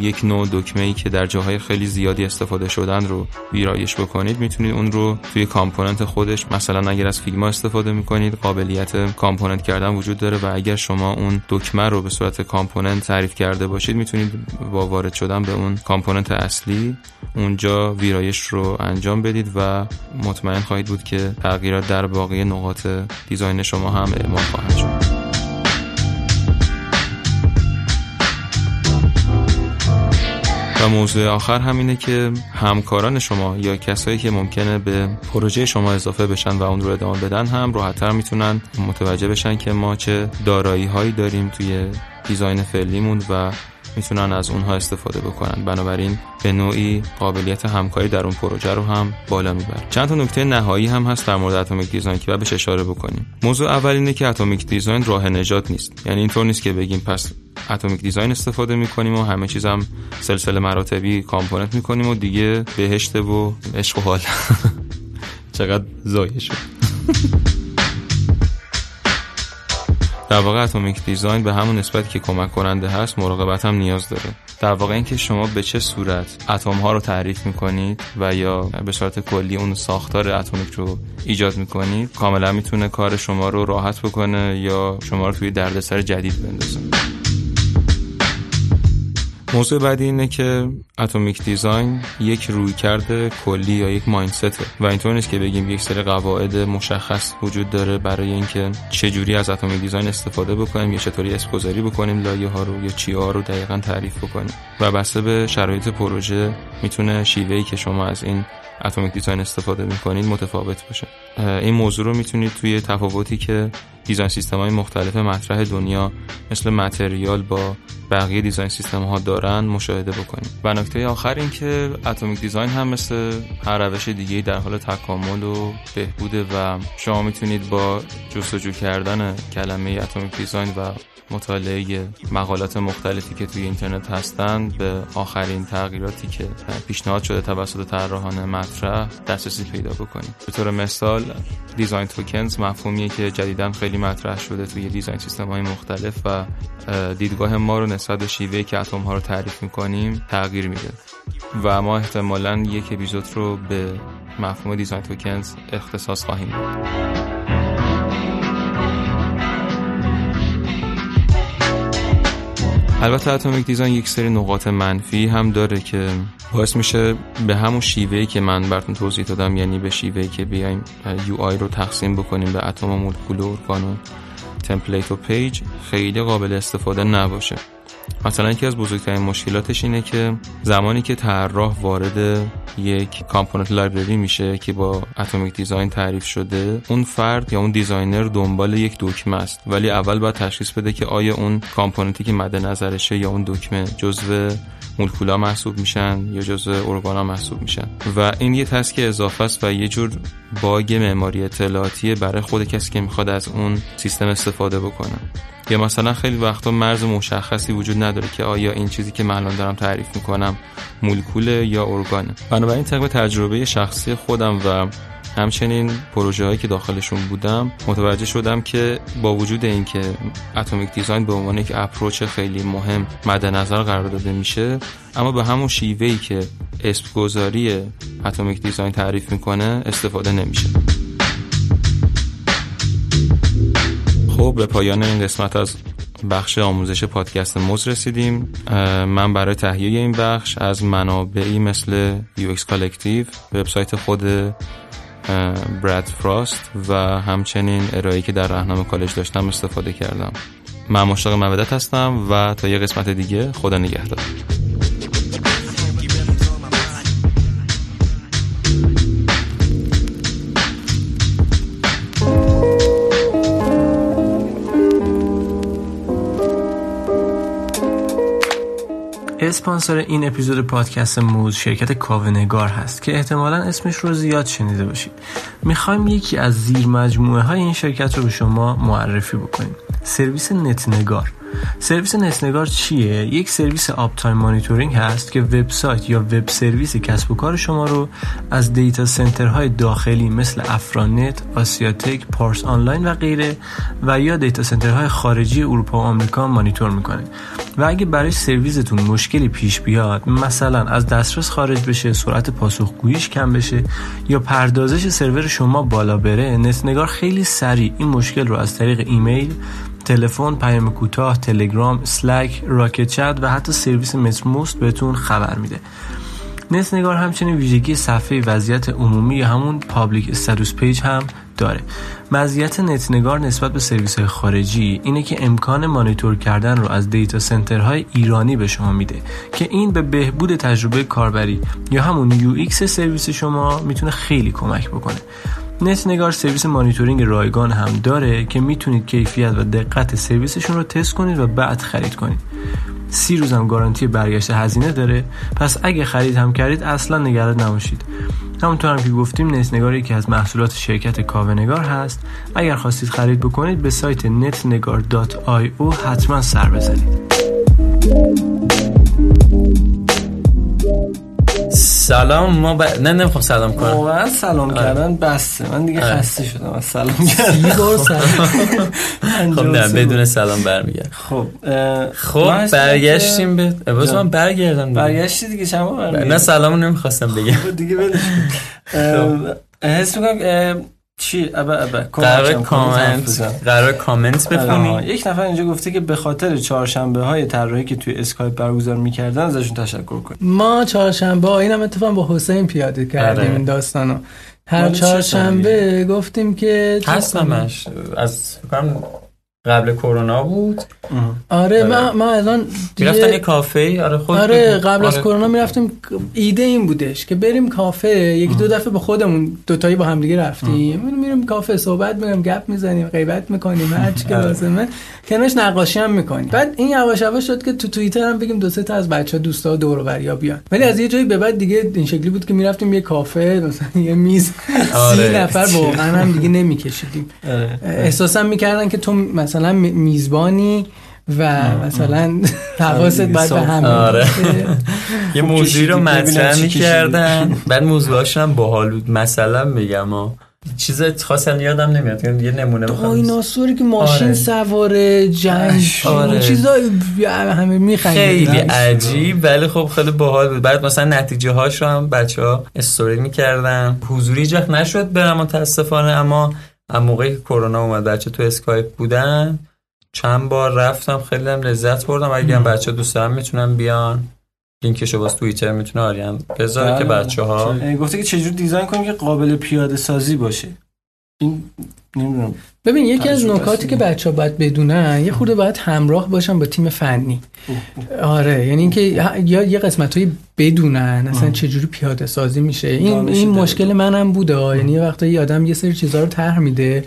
یک نوع دکمه‌ای که در جاهای خیلی زیادی استفاده شدن رو ویرایش بکنید، میتونید اون رو توی کامپوننت خودش، مثلا اگر از فیگما استفاده میکنید قابلیت کامپوننت کردن وجود داره و اگر شما اون دکمه رو به صورت کامپوننت تعریف کرده باشید میتونید با وارد شدن به اون کامپوننت اصلی اونجا ویرایش رو انجام بدید و مطمئن خواهید بود که تغییرات در باقی نقاط دیزاین شما هم اعمال خواهد شد. و موضوع آخر همینه که همکاران شما یا کسایی که ممکنه به پروژه شما اضافه بشن و اون رو ادامه بدن هم راحت‌تر میتونن متوجه بشن که ما چه دارایی‌هایی داریم توی دیزاین فعلیمون و میتونن از اونها استفاده بکنن. بنابراین به نوعی قابلیت همکاری در اون پروژه رو هم بالا میبره. چند تا نکته نهایی هم هست در مورد اتمیک دیزاین که باید بهش اشاره بکنیم. موضوع اول اینه که اتمیک دیزاین راه نجات نیست. یعنی اینطور نیست که بگیم پس اتمیک دیزاین استفاده میکنیم و همه چیز هم سلسله مراتبی کامپوننت میکنیم و دیگه بهشت و عشق و حال. چقدر زایه شد. در واقع اتمیک دیزاین به همون نسبت که کمک کننده هست مراقبت هم نیاز داره. در واقع اینکه شما به چه صورت اتم ها رو تعریف میکنید و یا به صورت کلی اون ساختار اتمیک رو ایجاد میکنید کاملا میتونه کار شما رو راحت بکنه یا شما رو توی دردسر جدید بندازه. موضوع بعدی اینه که اتمیک دیزاین یک رویکرد کلی یا یک مایندسته و اینطور نیست که بگیم یک سری قواعد مشخص وجود داره برای اینکه چه جوری از اتمیک دیزاین استفاده بکنیم یا چطوری اسم‌گذاری بکنیم لایه ها رو یا چیه ها رو دقیقاً تعریف بکنیم و بسته به شرایط پروژه میتونه شیوهی که شما از این اتمیک دیزاین استفاده می‌کنید متفاوت باشه. این موضوع رو میتونید توی تفاوتی که دیزاین سیستم‌های مختلف مطرح دنیا مثل متریال با بقیه دیزاین سیستم‌ها دارن مشاهده بکنید. و نکته آخر این که اتمیک دیزاین هم مثل هر روش دیگه‌ای در حال تکامل و بهبوده و شما میتونید با جستجو کردن کلمه اتمیک دیزاین و مطالعه مقالات مختلفی که توی اینترنت هستن به آخرین تغییراتی که پیشنهاد شده توسط طراحان مطرح دسترسی پیدا بکنید. به طور مثال دیزاین توکنز مفهومیه که جدیداً خیلی مطرح شده توی دیزاین سیستم‌های مختلف و دیدگاه ما رو نسبت به شیوهی که اتم‌ها رو تعریف می‌کنیم تغییر میده و ما احتمالاً یک اپیزود رو به مفهوم دیزاین توکنز اختصاص خواهیم داد. البته اتمیک دیزاین یک سری نقاط منفی هم داره که باعث میشه به همون شیوهی که من براتون توضیح دادم، یعنی به شیوهی که بیایم یو آی رو تقسیم بکنیم به اتم و مولکول و ارگان و تمپلیت و پیج، خیلی قابل استفاده نباشه. مثلا یکی از بزرگترین مشکلاتش اینه که زمانی که طراح وارد یک کامپوننت لایبرری میشه که با اتمیک دیزاین تعریف شده، اون فرد یا اون دیزاینر دنبال یک دکمه است، ولی اول باید تشخیص بده که آیا اون کامپوننتی که مد نظرشه یا اون دکمه جزو مولکولا محسوب میشن یا جزء ارگانا محسوب میشن. و این یه تسک اضافه است و یه جور باگ معماری اطلاعاتی برای خود کسی که میخواد از اون سیستم استفاده بکنه. یا مثلا خیلی وقتا مرز مشخصی وجود نداره که آیا این چیزی که من الان دارم تعریف میکنم مولکوله یا ارگانه. بنابراین طبق تجربه شخصی خودم و همچنین پروژه هایی که داخلشون بودم، متوجه شدم که با وجود این که اتمیک دیزاین به عنوان یک اپروچ خیلی مهم مد نظر قرار داده میشه، اما به همون شیوهی که اسم گذاری اتمیک دیزاین تعریف میکنه استفاده نمیشه. خب به پایان این قسمت از بخش آموزش پادکست موز رسیدیم. من برای تهیه این بخش از منابعی مثل UX Collective، وبسایت خود براد فراست و همچنین ارائه‌ای که در راهنمای کالج داشتم استفاده کردم. من مشتاق مودت هستم و تا یه قسمت دیگه، خدا نگهدار. اسپانسر این اپیزود پادکست موز شرکت کاونگار هست که احتمالاً اسمش رو زیاد شنیده باشید. میخوایم یکی از زیر مجموعه های این شرکت رو به شما معرفی بکنیم. سرویس نتنگار. سرویس نتنگار چیه؟ یک سرویس آپ تایم مانیتورینگ هست که وبسایت یا وب سرویس کسب و کار شما رو از دیتا سنترهای داخلی مثل افرانت، آسیاتک، پارس آنلاین و غیره و یا دیتا سنترهای خارجی اروپا و آمریکا مانیتور میکنه. و اگه برای سرویستون مشکلی پیش بیاد، مثلا از دسترس خارج بشه، سرعت پاسخگوییش کم بشه یا پردازش سرور شما بالا بره، نتنگار خیلی سریع این مشکل رو از طریق ایمیل، تلفن، پیام کوتاه، تلگرام، اسلک، راکت چت و حتی سرویس متموست بهتون خبر میده. نتنگار همچنین ویژگی صفحه وضعیت عمومی یا همون پابلیک استاتوس پیج هم داره. مزیت نتنگار نسبت به سرویس‌های خارجی اینه که امکان مانیتور کردن رو از دیتا سنترهای ایرانی به شما میده که این به بهبود تجربه کاربری یا همون UX سرویس شما میتونه خیلی کمک بکنه. نتنگار سرویس مانیتورینگ رایگان هم داره که میتونید کیفیت و دقت سرویسشون رو تست کنید و بعد خرید کنید. 30 روز هم گارانتی برگشت هزینه داره، پس اگه خرید هم کردید اصلا نگران نباشید. همونطور هم که گفتیم نتنگار یکی از محصولات شرکت کاونگار هست. اگر خواستید خرید بکنید به سایت netnegar.io حتما سر بزنید. سلام. ما نمیخوام سلام کنم. واقعا سلام کردن بسه. من دیگه خسته شدم از سلام کردن. خب نه بدون سلام برمیگردم. خب برگشتیم به باز من برگردم. برگشتی دیگه شما برمیگردم. نه سلامو نمیخواستم بگم. دیگه ولش. حس می‌کنم چی قرار کامنت بخونی. یک نفر اینجا گفته که به خاطر چهارشنبه‌های طراحی که توی اسکایپ برگزار می‌کردن ازشون تشکر کنیم. ما چهارشنبه‌ها اینم اتفاقا با حسین پیاده کردیم این داستانو. هر چهارشنبه گفتیم که هستمش از قبل کرونا بود. آره من الان رفتن یه کافه. آره خود آره قبل از کرونا میرفتیم. ایده این بودش که بریم کافه. یکی دو دفعه به خودمون دوتایی با هم دیگه رفتیم. میریم کافه صحبت میکنیم، گپ میزنیم، غیبت میکنیم، هر چی که لازمه. کنارش نقاشی هم میکنیم. بعد این یواش شد که تو توییتر هم بگیم دو سه تا از بچا دوستا دور و بریا بیان. ولی از یه جایی به بعد دیگه این شکلی بود که میرفتیم یه کافه، مثلا یه میز 30 نفر واقعا هم دیگه نمیکشیدیم. احساسا میکردن که تو مثلا میزبانی و مثلا حواست باید به همین یه موضوعی رو مطرح می‌کردن، بعد موضوعاش هم باحال بود. مثلا میگم چیز خاصی یادم نمیاد، یه نمونه بخوام دایناسوری که ماشین سواره، جنگ، چیزا همه میخندیدن. خیلی عجیب ولی خب خیلی باحال بود. بعد مثلا نتیجه هاش رو هم بچه‌ها استوری می‌کردن. حضوری جخ نشد برام متاسفانه، اما موقعی کرونا اومد بچه تو اسکایپ بودن، چند بار رفتم، خیلی هم لذت بردم. اگه هم بچه دوست دارم میتونم بیان. لینکشو باز توییتر میتونه آریان بذاره که بچه‌ها گفته که چجوری دیزاین کنیم که قابل پیاده سازی باشه. این نمیدونم. ببین یکی از نکاتی که بچه‌ها باید بدونن یه خورده باید همراه باشن با تیم فنی. آره یعنی اینکه یه قسمتایی بدونن اصلا چجوری پیاده سازی میشه. این مشکل منم بوده. یعنی وقتی آدم یه سری چیزا رو طرح میده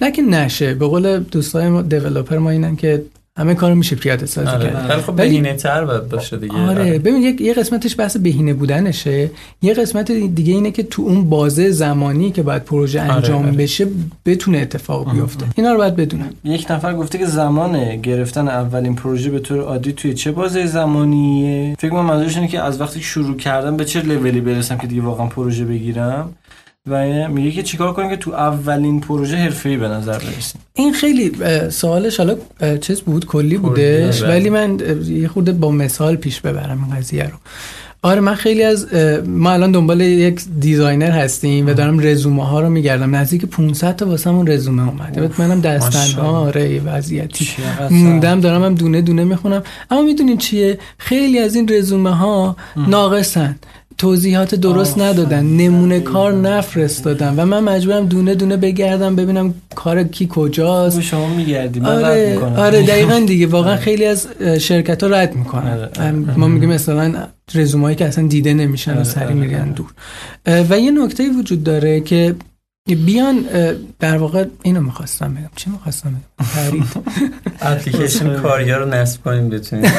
نه که نشه، به قول دوستای ما دیولپر ما اینن که همه کارو میشه پیاده سازی کرد. ولی خب بهینه‌تر باید باشه دیگه. آره ببین یه قسمتش بحث بهینه بودنشه، یه قسمت دیگه اینه که تو اون بازه زمانی که باید پروژه انجام بشه بتونه اتفاق بیفته. اینا رو باید بدونن. یک نفر گفته که زمان گرفتن اولین پروژه به طور عادی توی چه بازه زمانیه؟ فکر کنم منظورش اینه که از وقتی شروع کردم به چه لولی برسم که دیگه واقعا پروژه بگیرم. و میگه که چیکار کنیم که تو اولین پروژه حرفه‌ای به نظر برسیم. این خیلی سوالش حالا چیز بود کلی بودش، ولی من یه خورده با مثال پیش ببرم این قضیه رو. آره من خیلی از ما الان دنبال یک دیزاینر هستیم و دارم رزومه ها رو میگردم، نزدیک 500 تا واسمون رزومه اومده. منم دستنها آره وضعیتی موندم، دارم هم دونه دونه میخونم. اما میدونین چیه؟ خیلی از این رزومه ها ناقصن، توضیحات درست ندادن، نمونه کار نفرستادن و من مجبورم دونه دونه بگردم ببینم کار کی کجاست. شما میگردی من رد میکنم. آره دقیقاً دیگه واقعا خیلی از شرکت‌ها رد میکنن. ما میگیم مثلا رزومه‌ای که اصلا دیده نمیشن و سری میرن دور. و یه نکته وجود داره که بیان در واقع اینو می‌خواستم بگم. چی می‌خواستم بگم؟ تعریف اپلیکیشن کاریا رو نصب کنیم بتونیم.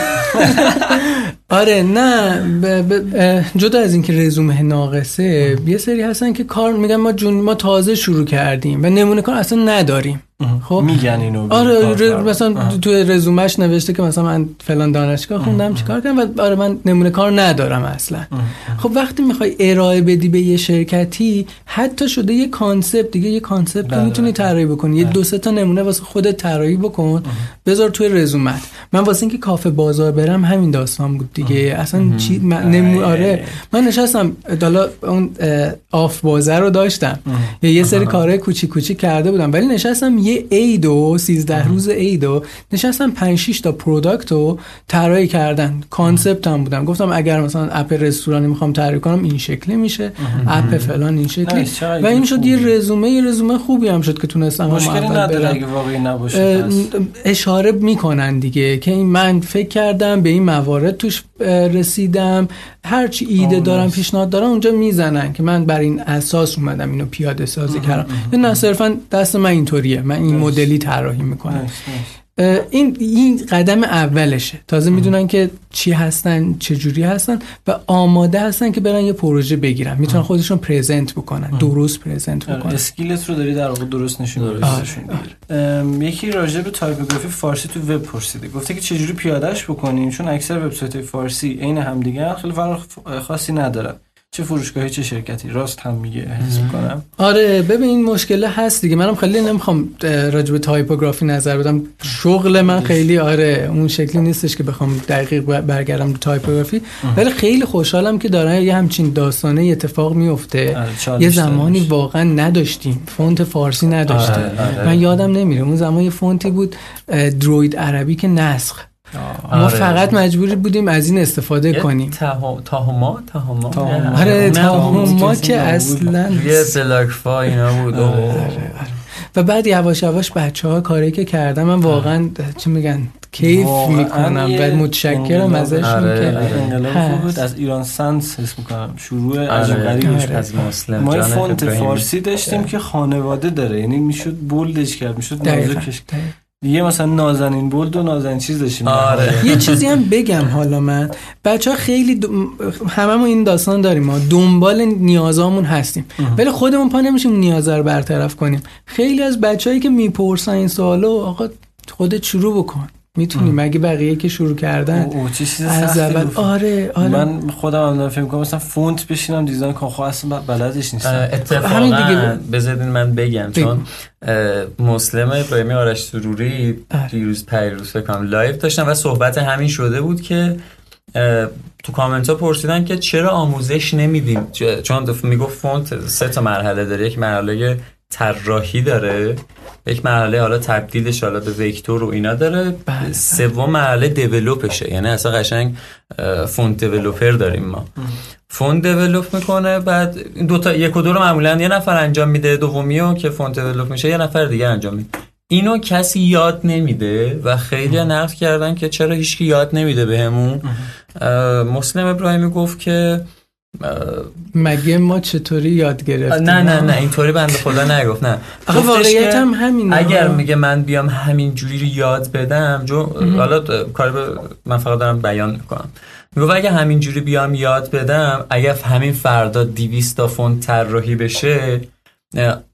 آره نه جدا از اینکه رزومه ناقصه یه سری هستن که کار میگن ما تازه شروع کردیم و نمونه کار اصلا نداریم. خب میگن اینو آره مثلا تو رزومهش نوشته که مثلا من فلان دانشگاه خوندم چیکار کنم و آره من نمونه کار ندارم اصلا. خب وقتی میخوای ارائه بدی به یه شرکتی حتی شده یه کانسپت دیگه، یه کانسپت رو میتونی طراحی بکنی، یه دو سه تا نمونه واسه خودت طراحی بکن بذار توی رزومت. من واسه اینکه کافه بازار برم همین داستان بود دیگه. اصلا چی آره من نشستم حالا اون آف بازار رو داشتم یه سری کارهای کوچیک کوچیک کرده بودم، ولی نشستم یه عیدو 13 روز عیدو نشستم 5-6 تا پروداکت رو طراحی کردن، کانسپت هم بودم. گفتم اگر مثلا اپ رستورانی میخوام طراحی کنم این شکلی میشه، اپ فلان این شکلی و این شد یه رزومه خوبی هم شد که تونستم. مشکلی نداره اگه واقعی نباشه اشاره میکنن دیگه که این من فکر کردم به این موارد توش رسیدم، هرچی ایده دارم پیشنهاد دارم اونجا میزنن که من بر این اساس اومدم اینو پیاده سازی کردم. نه صرفا دست من اینطوریه، من این مدلی طراحی میکنم. این قدم اولشه. تازه میدونن که چی هستن، چه جوری هستن و آماده هستن که برن یه پروژه بگیرن، میتونن خودشون پرزنت بکنن، درست پرزنت بکنن. اسکیلت رو داری در واقع درست نشون میدی. یکی راجع به تایپوگرافی فارسی تو وب پرسیده، گفته که چه جوری پیادهش بکنیم چون اکثر وبسایت‌های فارسی عین همدیگه خیلی فرق خاصی ندارن، چه فروشگاهی چه شرکتی. راست هم میگه حس می‌کنم. آره ببین این مشکل هست دیگه. منم خیلی نمیخوام راجع به تایپوگرافی نظر بدم، شغل من خیلی آره اون شکلی نیستش که بخوام دقیق برگردم به تایپوگرافی، ولی خیلی خوشحالم که داره یه همچین داستانه اتفاق میفته. یه زمانی واقعا نداشتیم فونت فارسی نداشتیم. من یادم نمیره اون زمان یه فونتی بود دروید عربی که نسخ ما فقط مجبور بودیم از این استفاده کنیم. تاهما که اصلا یه سلاکفا اینا بود و بعد یواش یواش بچه‌ها کاری که کردم من واقعا چی میگن کیف میکنم و متشکرم ازشون که انقلاب بود. از ایران سنس حس میکنم شروع عجیب غریبش از مسلم ما فونت فارسی داشتیم که خانواده داره، یعنی میشد بولدش کرد، میشد نازکش دیگه، مثلا نازنین بولد و نازنین چیز داشتیم. آره یه چیزی هم بگم، حالا من بچه‌ها خیلی هممون این داستان داریم، ما دنبال نیازامون هستیم ولی خودمون پا نمیشیم نیازا رو برطرف کنیم. خیلی از بچه‌هایی که میپرسن این سوالو آقا خودت شروع بکن میتونی مگه بقیه که شروع کردن او چه چیز سختی بود. آره من خودم هم فکر می‌کنم مثلا فونت بشینم دیزاین کنم، خب اصلا بلدش نیستم. اتفاقا دیگه بذارین من بگم چون مسلم ابراهیمی آرش سروری دیروز پیروز فکرم لایو داشتن و صحبت همین شده بود که تو کامنت ها پرسیدن که چرا آموزش نمیدیم، چون میگفت فونت سه تا مرحله داره، یک مرحله طراحی داره، یک مرحله حالا تبدیلش حالا به وکتور و اینا داره، سوم مرحله دیولپشه، یعنی اصلا قشنگ فونت دیولپر داریم ما، فونت دیولپ میکنه، بعد این دو تا یک و دو رو معمولا یه نفر انجام میده، دومیو که فونت دیولپ میشه یه نفر دیگه انجام میده. اینو کسی یاد نمیده و خیلی نقد کردن که چرا هیچکی یاد نمیده بهمون. مسلم ابراهیمی گفت که مگه ما چطوری یاد گرفتیم؟ نه اینطوری بنده خدا نگفت. نه آخه واقعیت هم همینه. اگر میگه من بیام همین جوری رو یاد بدم، حالا کار من فقط دارم بیان میکنم، میگه اگه همین جوری بیام یاد بدم، اگه همین فردا 200 تا فونت طراحی بشه،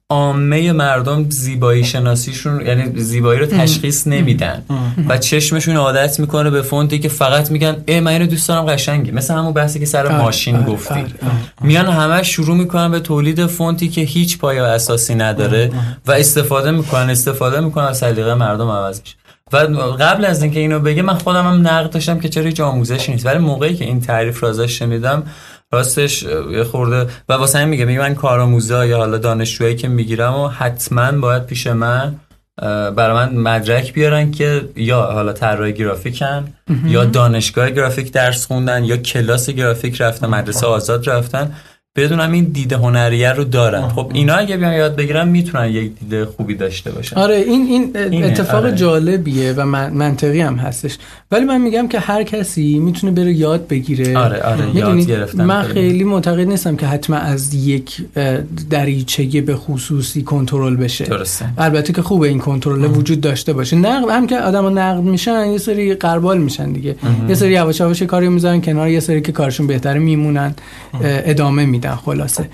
عامه مردم زیبایی شناسیشون، یعنی زیبایی رو تشخیص نمیدن و چشمشون عادت میکنه به فونتی که فقط میگن من اینو دوست دارم قشنگه، مثل همون بحثی که سر ماشین گفتیم، میان همه شروع میکنن به تولید فونتی که هیچ پایه اساسی نداره و استفاده میکنن از سلیقه مردم عوض میشه. و قبل از اینکه اینو بگه من خودم هم نقد داشتم که چرا هیچ آموزشی نیست، ولی موقعی که این تعریف رو ازش شنیدم راستش یه خورده و واسه هم میگه من کارآموزا یا حالا دانشجویی که میگیرم و حتما باید پیش من برای من مدرک بیارن که یا حالا طراح گرافیکن یا دانشگاه گرافیک درس خوندن یا کلاس گرافیک رفتن، مدرسه آزاد رفتن، بدونم این دیده هنریه رو دارن. خب اینا اگه بیان یاد بگیرن میتونن یک دیده خوبی داشته باشن. آره این اتفاق جالبیه و منطقی هم هستش، ولی من میگم که هر کسی میتونه بره یاد بگیره. آره یاد گرفتن من خیلی معتقد نیستم که حتما از یک دریچه به خصوصی کنترل بشه. درسته. البته که خوبه این کنترل وجود داشته باشه. نقد هم که آدما نقد میشن، یه سری قربال میشن دیگه، یه سری یواش یواش کاریو میذارن کنار، یه سری که کارشون بهتره میمونن ادامه میدن. خلاصه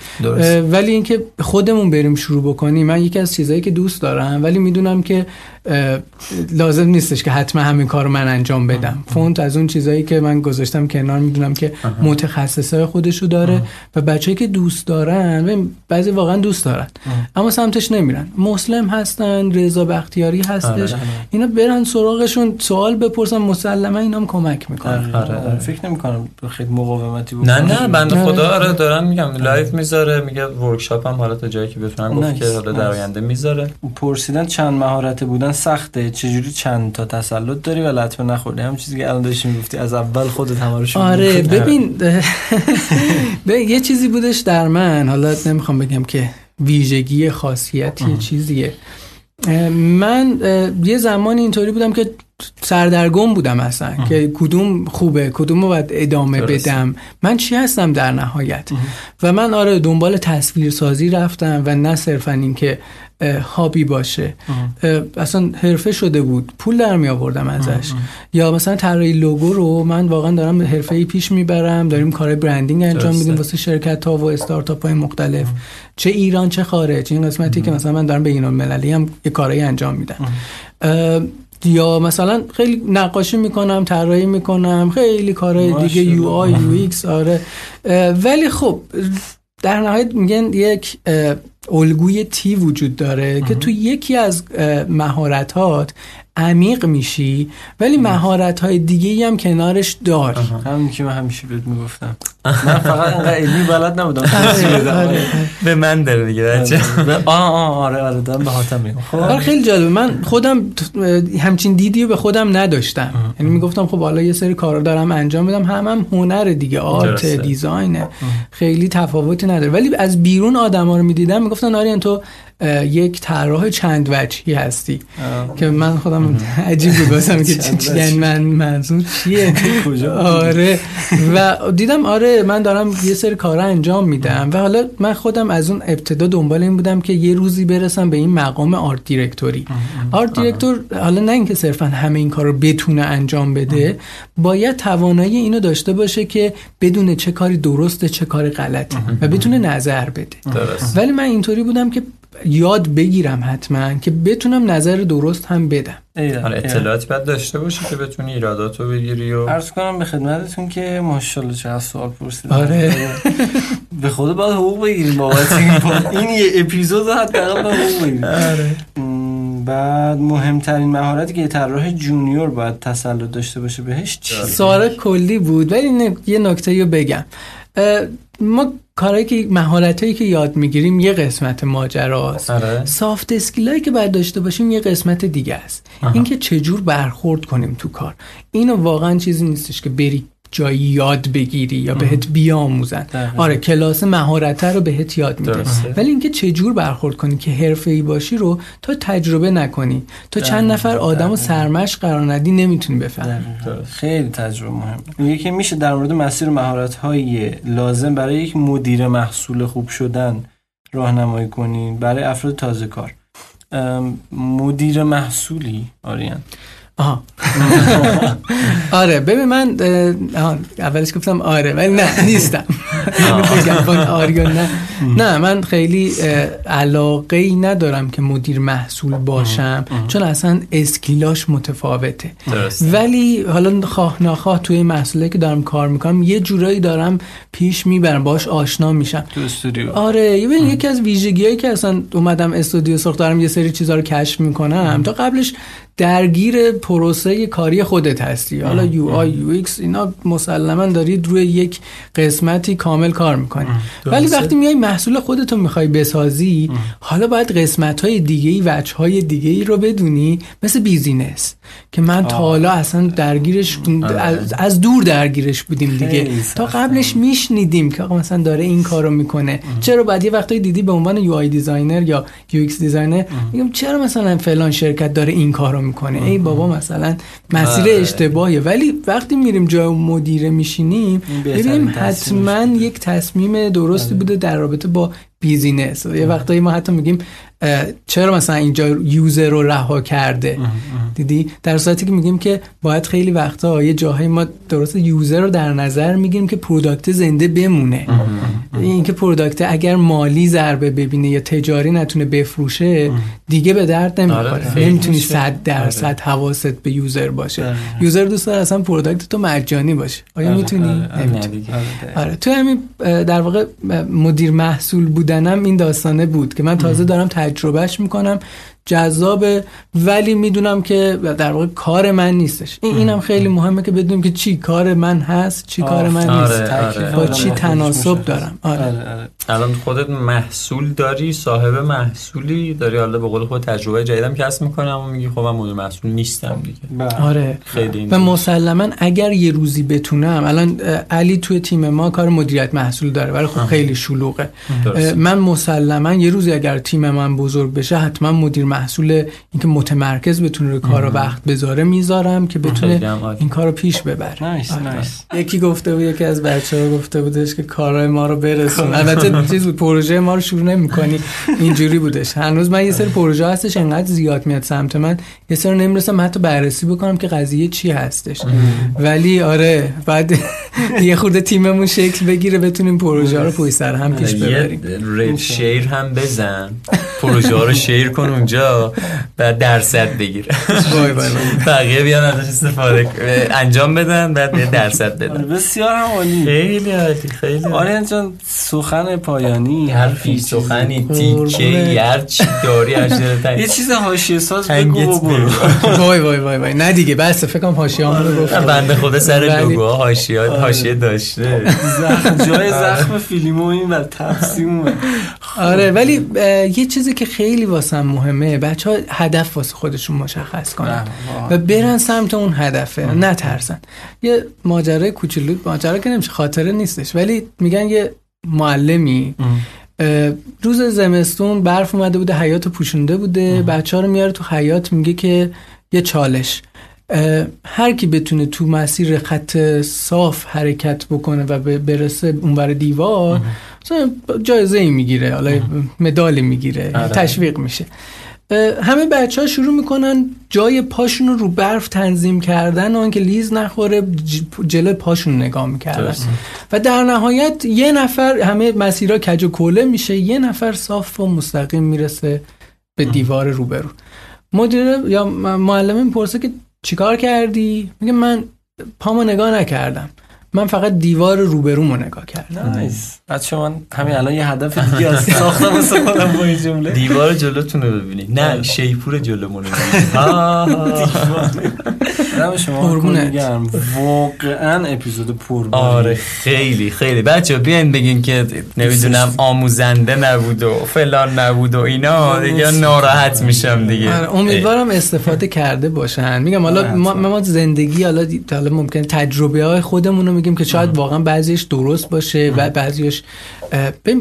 ولی اینکه خودمون بریم شروع بکنیم، من یکی از چیزایی که دوست دارم ولی میدونم که لازم نیستش که حتما همین کارو من انجام بدم، فونت از اون چیزایی که من گذاشتم کنار، میدونم که متخصصای خودشو داره و بچه‌ای که دوست دارن و بعضی واقعا دوست دارن اما سمتش نمیرن، مسلم هستن، رضا بختیاری هستش، اینا برن سراغشون، سوال بپرسن، مسلما اینام کمک میکنن. فکر نمی‌کنم خیلی مقاومتی بود. نه بنده خدا رو دارن میگم لایف میذاره، میگه ورکشاپ هم حالا تا جایی که بتونم گفت که حالا در آینده میذاره. پرسیدن چند مهارت بودن سخته، چجوری چند تا تسلط داری و لطمه نخوردی؟ همون چیزی که الان داشتی میگفتی از اول خودت همارو. آره ببین یه چیزی بودش در من، حالا نمیخوام بگم که ویژگی خاصیت یه چیزیه، من یه زمان اینطوری بودم که سردرگم بودم اصلا که کدوم خوبه، کدوم رو باید ادامه بدم، من چی هستم در نهایت. و من آره دنبال تصویرسازی رفتم و نه صرفا این که هابی باشه، اصلا حرفه شده بود، پول در می آوردم ازش. یا مثلا طراحی لوگو رو من واقعا دارم حرفه‌ای پیش میبرم، داریم کار برندینگ انجام میدیم واسه شرکت‌ها و استارتاپ‌های مختلف، چه ایران چه خارج، این قسمتی که مثلا من دارم بین‌المللی هم یه کارایی انجام میدم، یا مثلا خیلی نقاشی میکنم، طراحی میکنم، خیلی کارهای دیگه، یو آی یو ایکس. آره ولی خب در نهایت میگن یک الگوی تی وجود داره که تو یکی از مهارت‌هات عمیق میشی ولی مهارت‌های دیگه‌ای هم کنارش داری. همین که من همیشه بهت میگفتم من فقط انقدر علمی بلد نبودم به من داره دیگه بچه. آره دارم به حاتم میگم. خب خیلی جالبه، من خودم همچین دیدی رو به خودم نداشتم، یعنی میگفتم خب حالا یه سری کارا دارم انجام میدم، هم هنر دیگه، آرت، دیزاینه، خیلی تفاوتی نداره. ولی از بیرون آدما رو میدیدم گفتن آریان تو یک طراح چند وجهی هستی که من خودم عجیب بودم که چی من منظور چیه کجا. آره و دیدم آره من دارم یه سری کارا انجام میدم و حالا من خودم از اون ابتدا دنبال این بودم که یه روزی برسم به این مقام آرت دیرکتوری. آرت دیرکتور حالا نه اینکه صرفا همه این کارو بتونه انجام بده، باید توانایی اینو داشته باشه که بدونه چه کاری درسته چه کاری غلطه و بتونه نظر بده. ولی من اینطوری بودم که یاد بگیرم حتما که بتونم نظر درست هم بدم. حالا اطلاعات بعد داشته باشی که بتونی ایراداتو بگیری و عرض کنم به خدمتتون که ماشاءالله چه سوال پرسیدید. آره به خود باید حقوق بگیریم بابت این یه اپیزود حداقل حقوق بگیریم. آره بعد مهمترین مهارتی که طراح جونیور باید تسلط داشته باشه بهش چی؟ سوال کلی بود ولی یه نکته‌ای رو بگم. ما کارهایی که مهارتایی که یاد میگیریم یه قسمت ماجراست. آره. سافت اسکیلایی که باید داشته باشیم یه قسمت دیگه است. اینکه چجور برخورد کنیم تو کار، اینو واقعا چیزی نیستش که بری جایی یاد بگیری یا بهت بیاموزن. آره، کلاس مهارت رو بهت یاد میده، ولی اینکه چه جور برخورد کنی که حرفه‌ای باشی رو تا تجربه نکنی، تا چند نفر آدمو سرمشق قرار ندی، نمیتونی بفهمی. خیلی تجربه مهمه. یکی میشه در مورد مسیر مهارت‌های لازم برای یک مدیر محصول خوب شدن راهنمایی کنی برای افراد تازه کار. مدیر محصولی آریان؟ آره ببین من اولش گفتم آره ولی نه نیستم. نه من خیلی علاقه ای ندارم که مدیر محصول باشم، چون اصلا اسکیلاش متفاوته. ولی حالا خواه نخواه توی محصولی که دارم کار میکنم یه جورایی دارم پیش میبرم، باش آشنا میشم تو استودیو. آره ببین یکی از ویژگیایی که اصلا اومدم استودیو سرخ دارم یه سری چیزا رو کشف میکنم، تا قبلش درگیر پروسه کاری خودت هستی. حالا یو آی یو ایکس اینا مسلماً دارید روی یک قسمتی کامل کار میکنی، ولی وقتی میای محصول خودت رو میخوای بسازی، حالا باید قسمت‌های دیگه‌ای، وجه‌های دیگه‌ای رو بدونی، مثل بیزینس که من تا حالا اصلا درگیرش از دور درگیرش بودیم دیگه. تا قبلش میشنیدیم که آقا مثلا داره این کارو میکنه. چرا بعد یه وقتایی دیدی به عنوان یو آی دیزاینر یا یو ایکس دیزاینر میگم چرا مثلا فلان شرکت داره این کارو میکنه، ای بابا مثلا مسیر اشتباهه. ولی وقتی میریم جای مدیره میشینیم ببینیم حتما یک تصمیم درستی بوده در رابطه با بیزینس. یه وقتایی ما حتی میگیم چرا مثلا اینجا یوزر رو رها کرده، دیدی، در صورتی که میگیم که باید خیلی وقتا یه جاهای ما درست یوزر رو در نظر میگیریم که پروداکت زنده بمونه. این که پروداکت اگر مالی ضربه ببینه یا تجاری نتونه بفروشه دیگه به درد نمیخوره. نمیتونی 100% حواست به یوزر باشه. یوزر دوست داره اصلا پروداکت تو مجانی باشه. آیا میتونی؟ نمیتونی. آره تو همین در واقع مدیر محصول بودنم این داستانه بود که من تازه دارم تجربهش میکنم، جذابه ولی میدونم که در واقع کار من نیستش. اینم خیلی مهمه که بدونیم که چی کار من هست، چی کار من نیست، با چی تناسب دارم. الان خودت محصول داری، صاحب محصولی داری، حالا به قول خود تجربه جدیدم کسب میکنم و میگی خب من مدیر محصول نیستم دیگه. آره خیلی. و مسلما اگر یه روزی بتونم، الان علی توی تیم ما کار مدیریت محصول داره ولی خب خیلی شلوغه. من مسلما یه روزی اگر تیم من بزرگ بشه حتما مدیر محصول، اینکه متمرکز بتونه رو کارو وقت بذاره میذارم که بتونه این کارو پیش ببره. نایس. یکی گفته بود، یکی از بچه‌ها گفته بودش که کارهای ما رو برسون. البته چیز پروژه ما رو شروع نمی‌کنی، اینجوری بودش. هنوز من یه سری پروژه هستش انقدر زیاد میاد سمت من، یه سری نمیرسم حتی بررسی بکنم که قضیه چی هستش. ولی آره بعد یه خورده تیممون شکل بگیره بتونیم پروژه رو پشت سر هم پیش ببریم. رد شیر هم بزن، پروژه رو شیر کن اونجا و درصد بگیر. وای وای بقیه بیان ازش استفاده انجام بدن بعد درصد بدن. بسیار هم عالی. خیلی عالی. خیلی آریان جان سخن پایانی، حرفی، سخنی، تیکه، هر چی داری اشاره یه چیز حاشیه ساز بگو برو. وای وای وای وای نه دیگه بس فکر کنم حاشیه‌ام رو گفتم. بنده خدا سر لوگوها حاشیه داشته. جای زخم فیلمو این و تفسیم. آره ولی یه چیزی که خیلی واسم مهمه، بچه‌ها هدف واسه خودشون مشخص کنن و برن سمت اون هدفه، نترسن. یه ماجرای کوچولو، ماجرا که نمیشه خاطره نیستش، ولی میگن یه معلمی روز زمستون برف اومده بوده، حیاط پوشونده بوده، بچه‌ها رو میاره تو حیاط میگه که یه چالش، هر کی بتونه تو مسیر خط صاف حرکت بکنه و برسه اونور دیوار جایزه میگیره، حالا مدال میگیره، تشویق میشه. همه بچه‌ها شروع میکنن جای پاشون رو برف تنظیم کردن و اینکه لیز نخوره جلو پاشون نگاه میکردن و در نهایت یه نفر، همه مسیرها کج و کوله میشه، یه نفر صاف و مستقیم میرسه به دیوار روبرو. مدیر یا معلم میپرسه که چیکار کردی؟ میگه من پامو نگاه نکردم. من فقط دیوار روبرومو نگاه کردم. نایس. بچه من همین الان یه هدف دیگه از ساختم واسه خودم با این جمله. دیوار جلوتونو ببینید. نه شیپور جلومونو ببینید. آها. شما میگم واقعا اپیزود پربار. آره خیلی خیلی. بچه بیاین بگین که نمیدونم آموزنده نبود و فلان نبود و اینا دیگه ناراحت میشم دیگه. امیدوارم استفاده کرده باشن. میگم حالا ما زندگی حالا ممکن تجربیات خودمون میگیم که شاید واقعا بعضیش درست باشه و بعضیش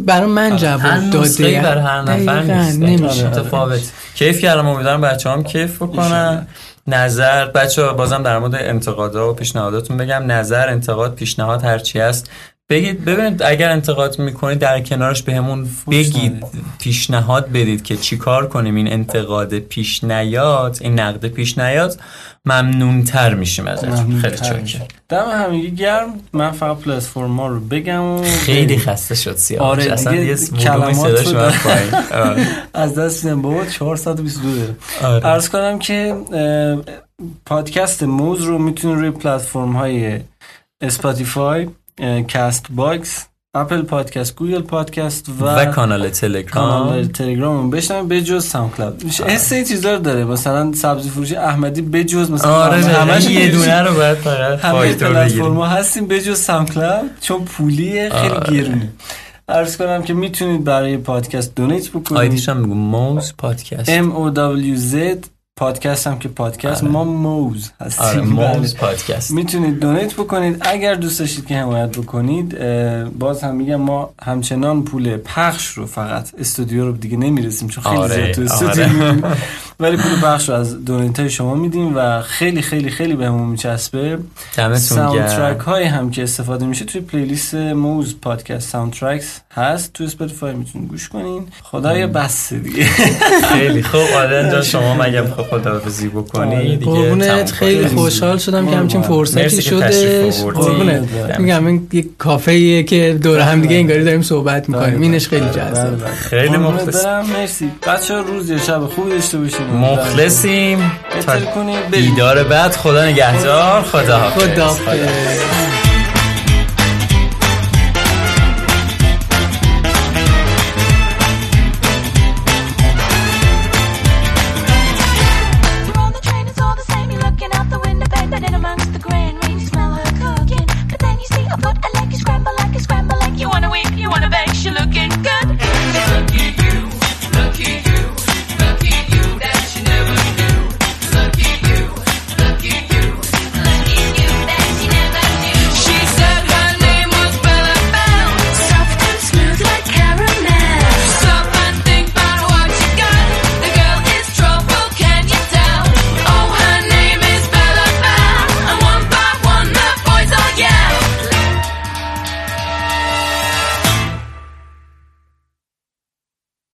برای من جواب داده، برای هر نفر نیست، متفاوت. کیف کردم، امیدوارم بچه‌هام کیف بکنن. نظر بچه‌ها، بازم در مورد انتقادها و پیشنهاداتون بگم، نظر، انتقاد، پیشنهاد هر چی هست بگید. ببینید اگر انتقاد میکنید در کنارش بهمون بگید، پیشنهاد بدید که چیکار کنیم این انتقاد پیش نیاد، این نقد پیش نیاد. ممنونتر میشیم ازتون. خیلی چاکر. دم همگی گرم. من فقط پلتفرما رو بگم و خیلی خسته شد سیاوش. آره اصلا یه کلمات شد از دست میدم بابا. 422 داره. عرض کنم که پادکست موز رو میتونید روی پلتفرم های اسپاتیفای، کاست باکس، اپل پادکست، گوگل پادکست و کانال تلگرام بشنم، به جز ساوند کلاود. حس این چیزا رو داره، مثلا سبزی فروشی احمدی به جز مثلا همش یه دونه رو باید فقط فایتور بگیریم. ما هستیم به جز ساوند کلاود چون پولیه، خیلی گرونه. عرض کنم که میتونید برای پادکست دونیت بکنید. آیدیش هم میگم موز پادکست، MOWZ پادکست، هم که پادکست ما موز هستیم. آره موز پادکست. میتونید دونیت بکنید اگر دوست داشتید که حمایت بکنید. باز هم میگم ما همچنان پول پخش رو، فقط استودیو رو دیگه نمیرسیم چون خیلی زیاد تو استودیو میریم، ولی پول پخش رو از دونیت های شما میدیم و خیلی خیلی خیلی بهمون میچسبه. ساوندترک های هم که استفاده میشه توی پلیلیست موز پادکست ساوندترکس هست، تو اسپاتیفای میتونید گوش کنین. خدایا بس دیگه. خیلی خوب. آره شما مگه خداحافظی بکنی دیگه. قربونت. خیلی خوشحال شدم که همچین فرصتی شده. قربونت. میگم این یک کافه‌ایه که دور هم دیگه انگاری داریم صحبت می‌کنیم، اینش خیلی جذاب. خیلی مخلصم. مرسی بچه‌ها. روز یا شب خوبی داشته باشید. مخلصیم. بیدار بعد. خدا نگهدار. خداحافظ.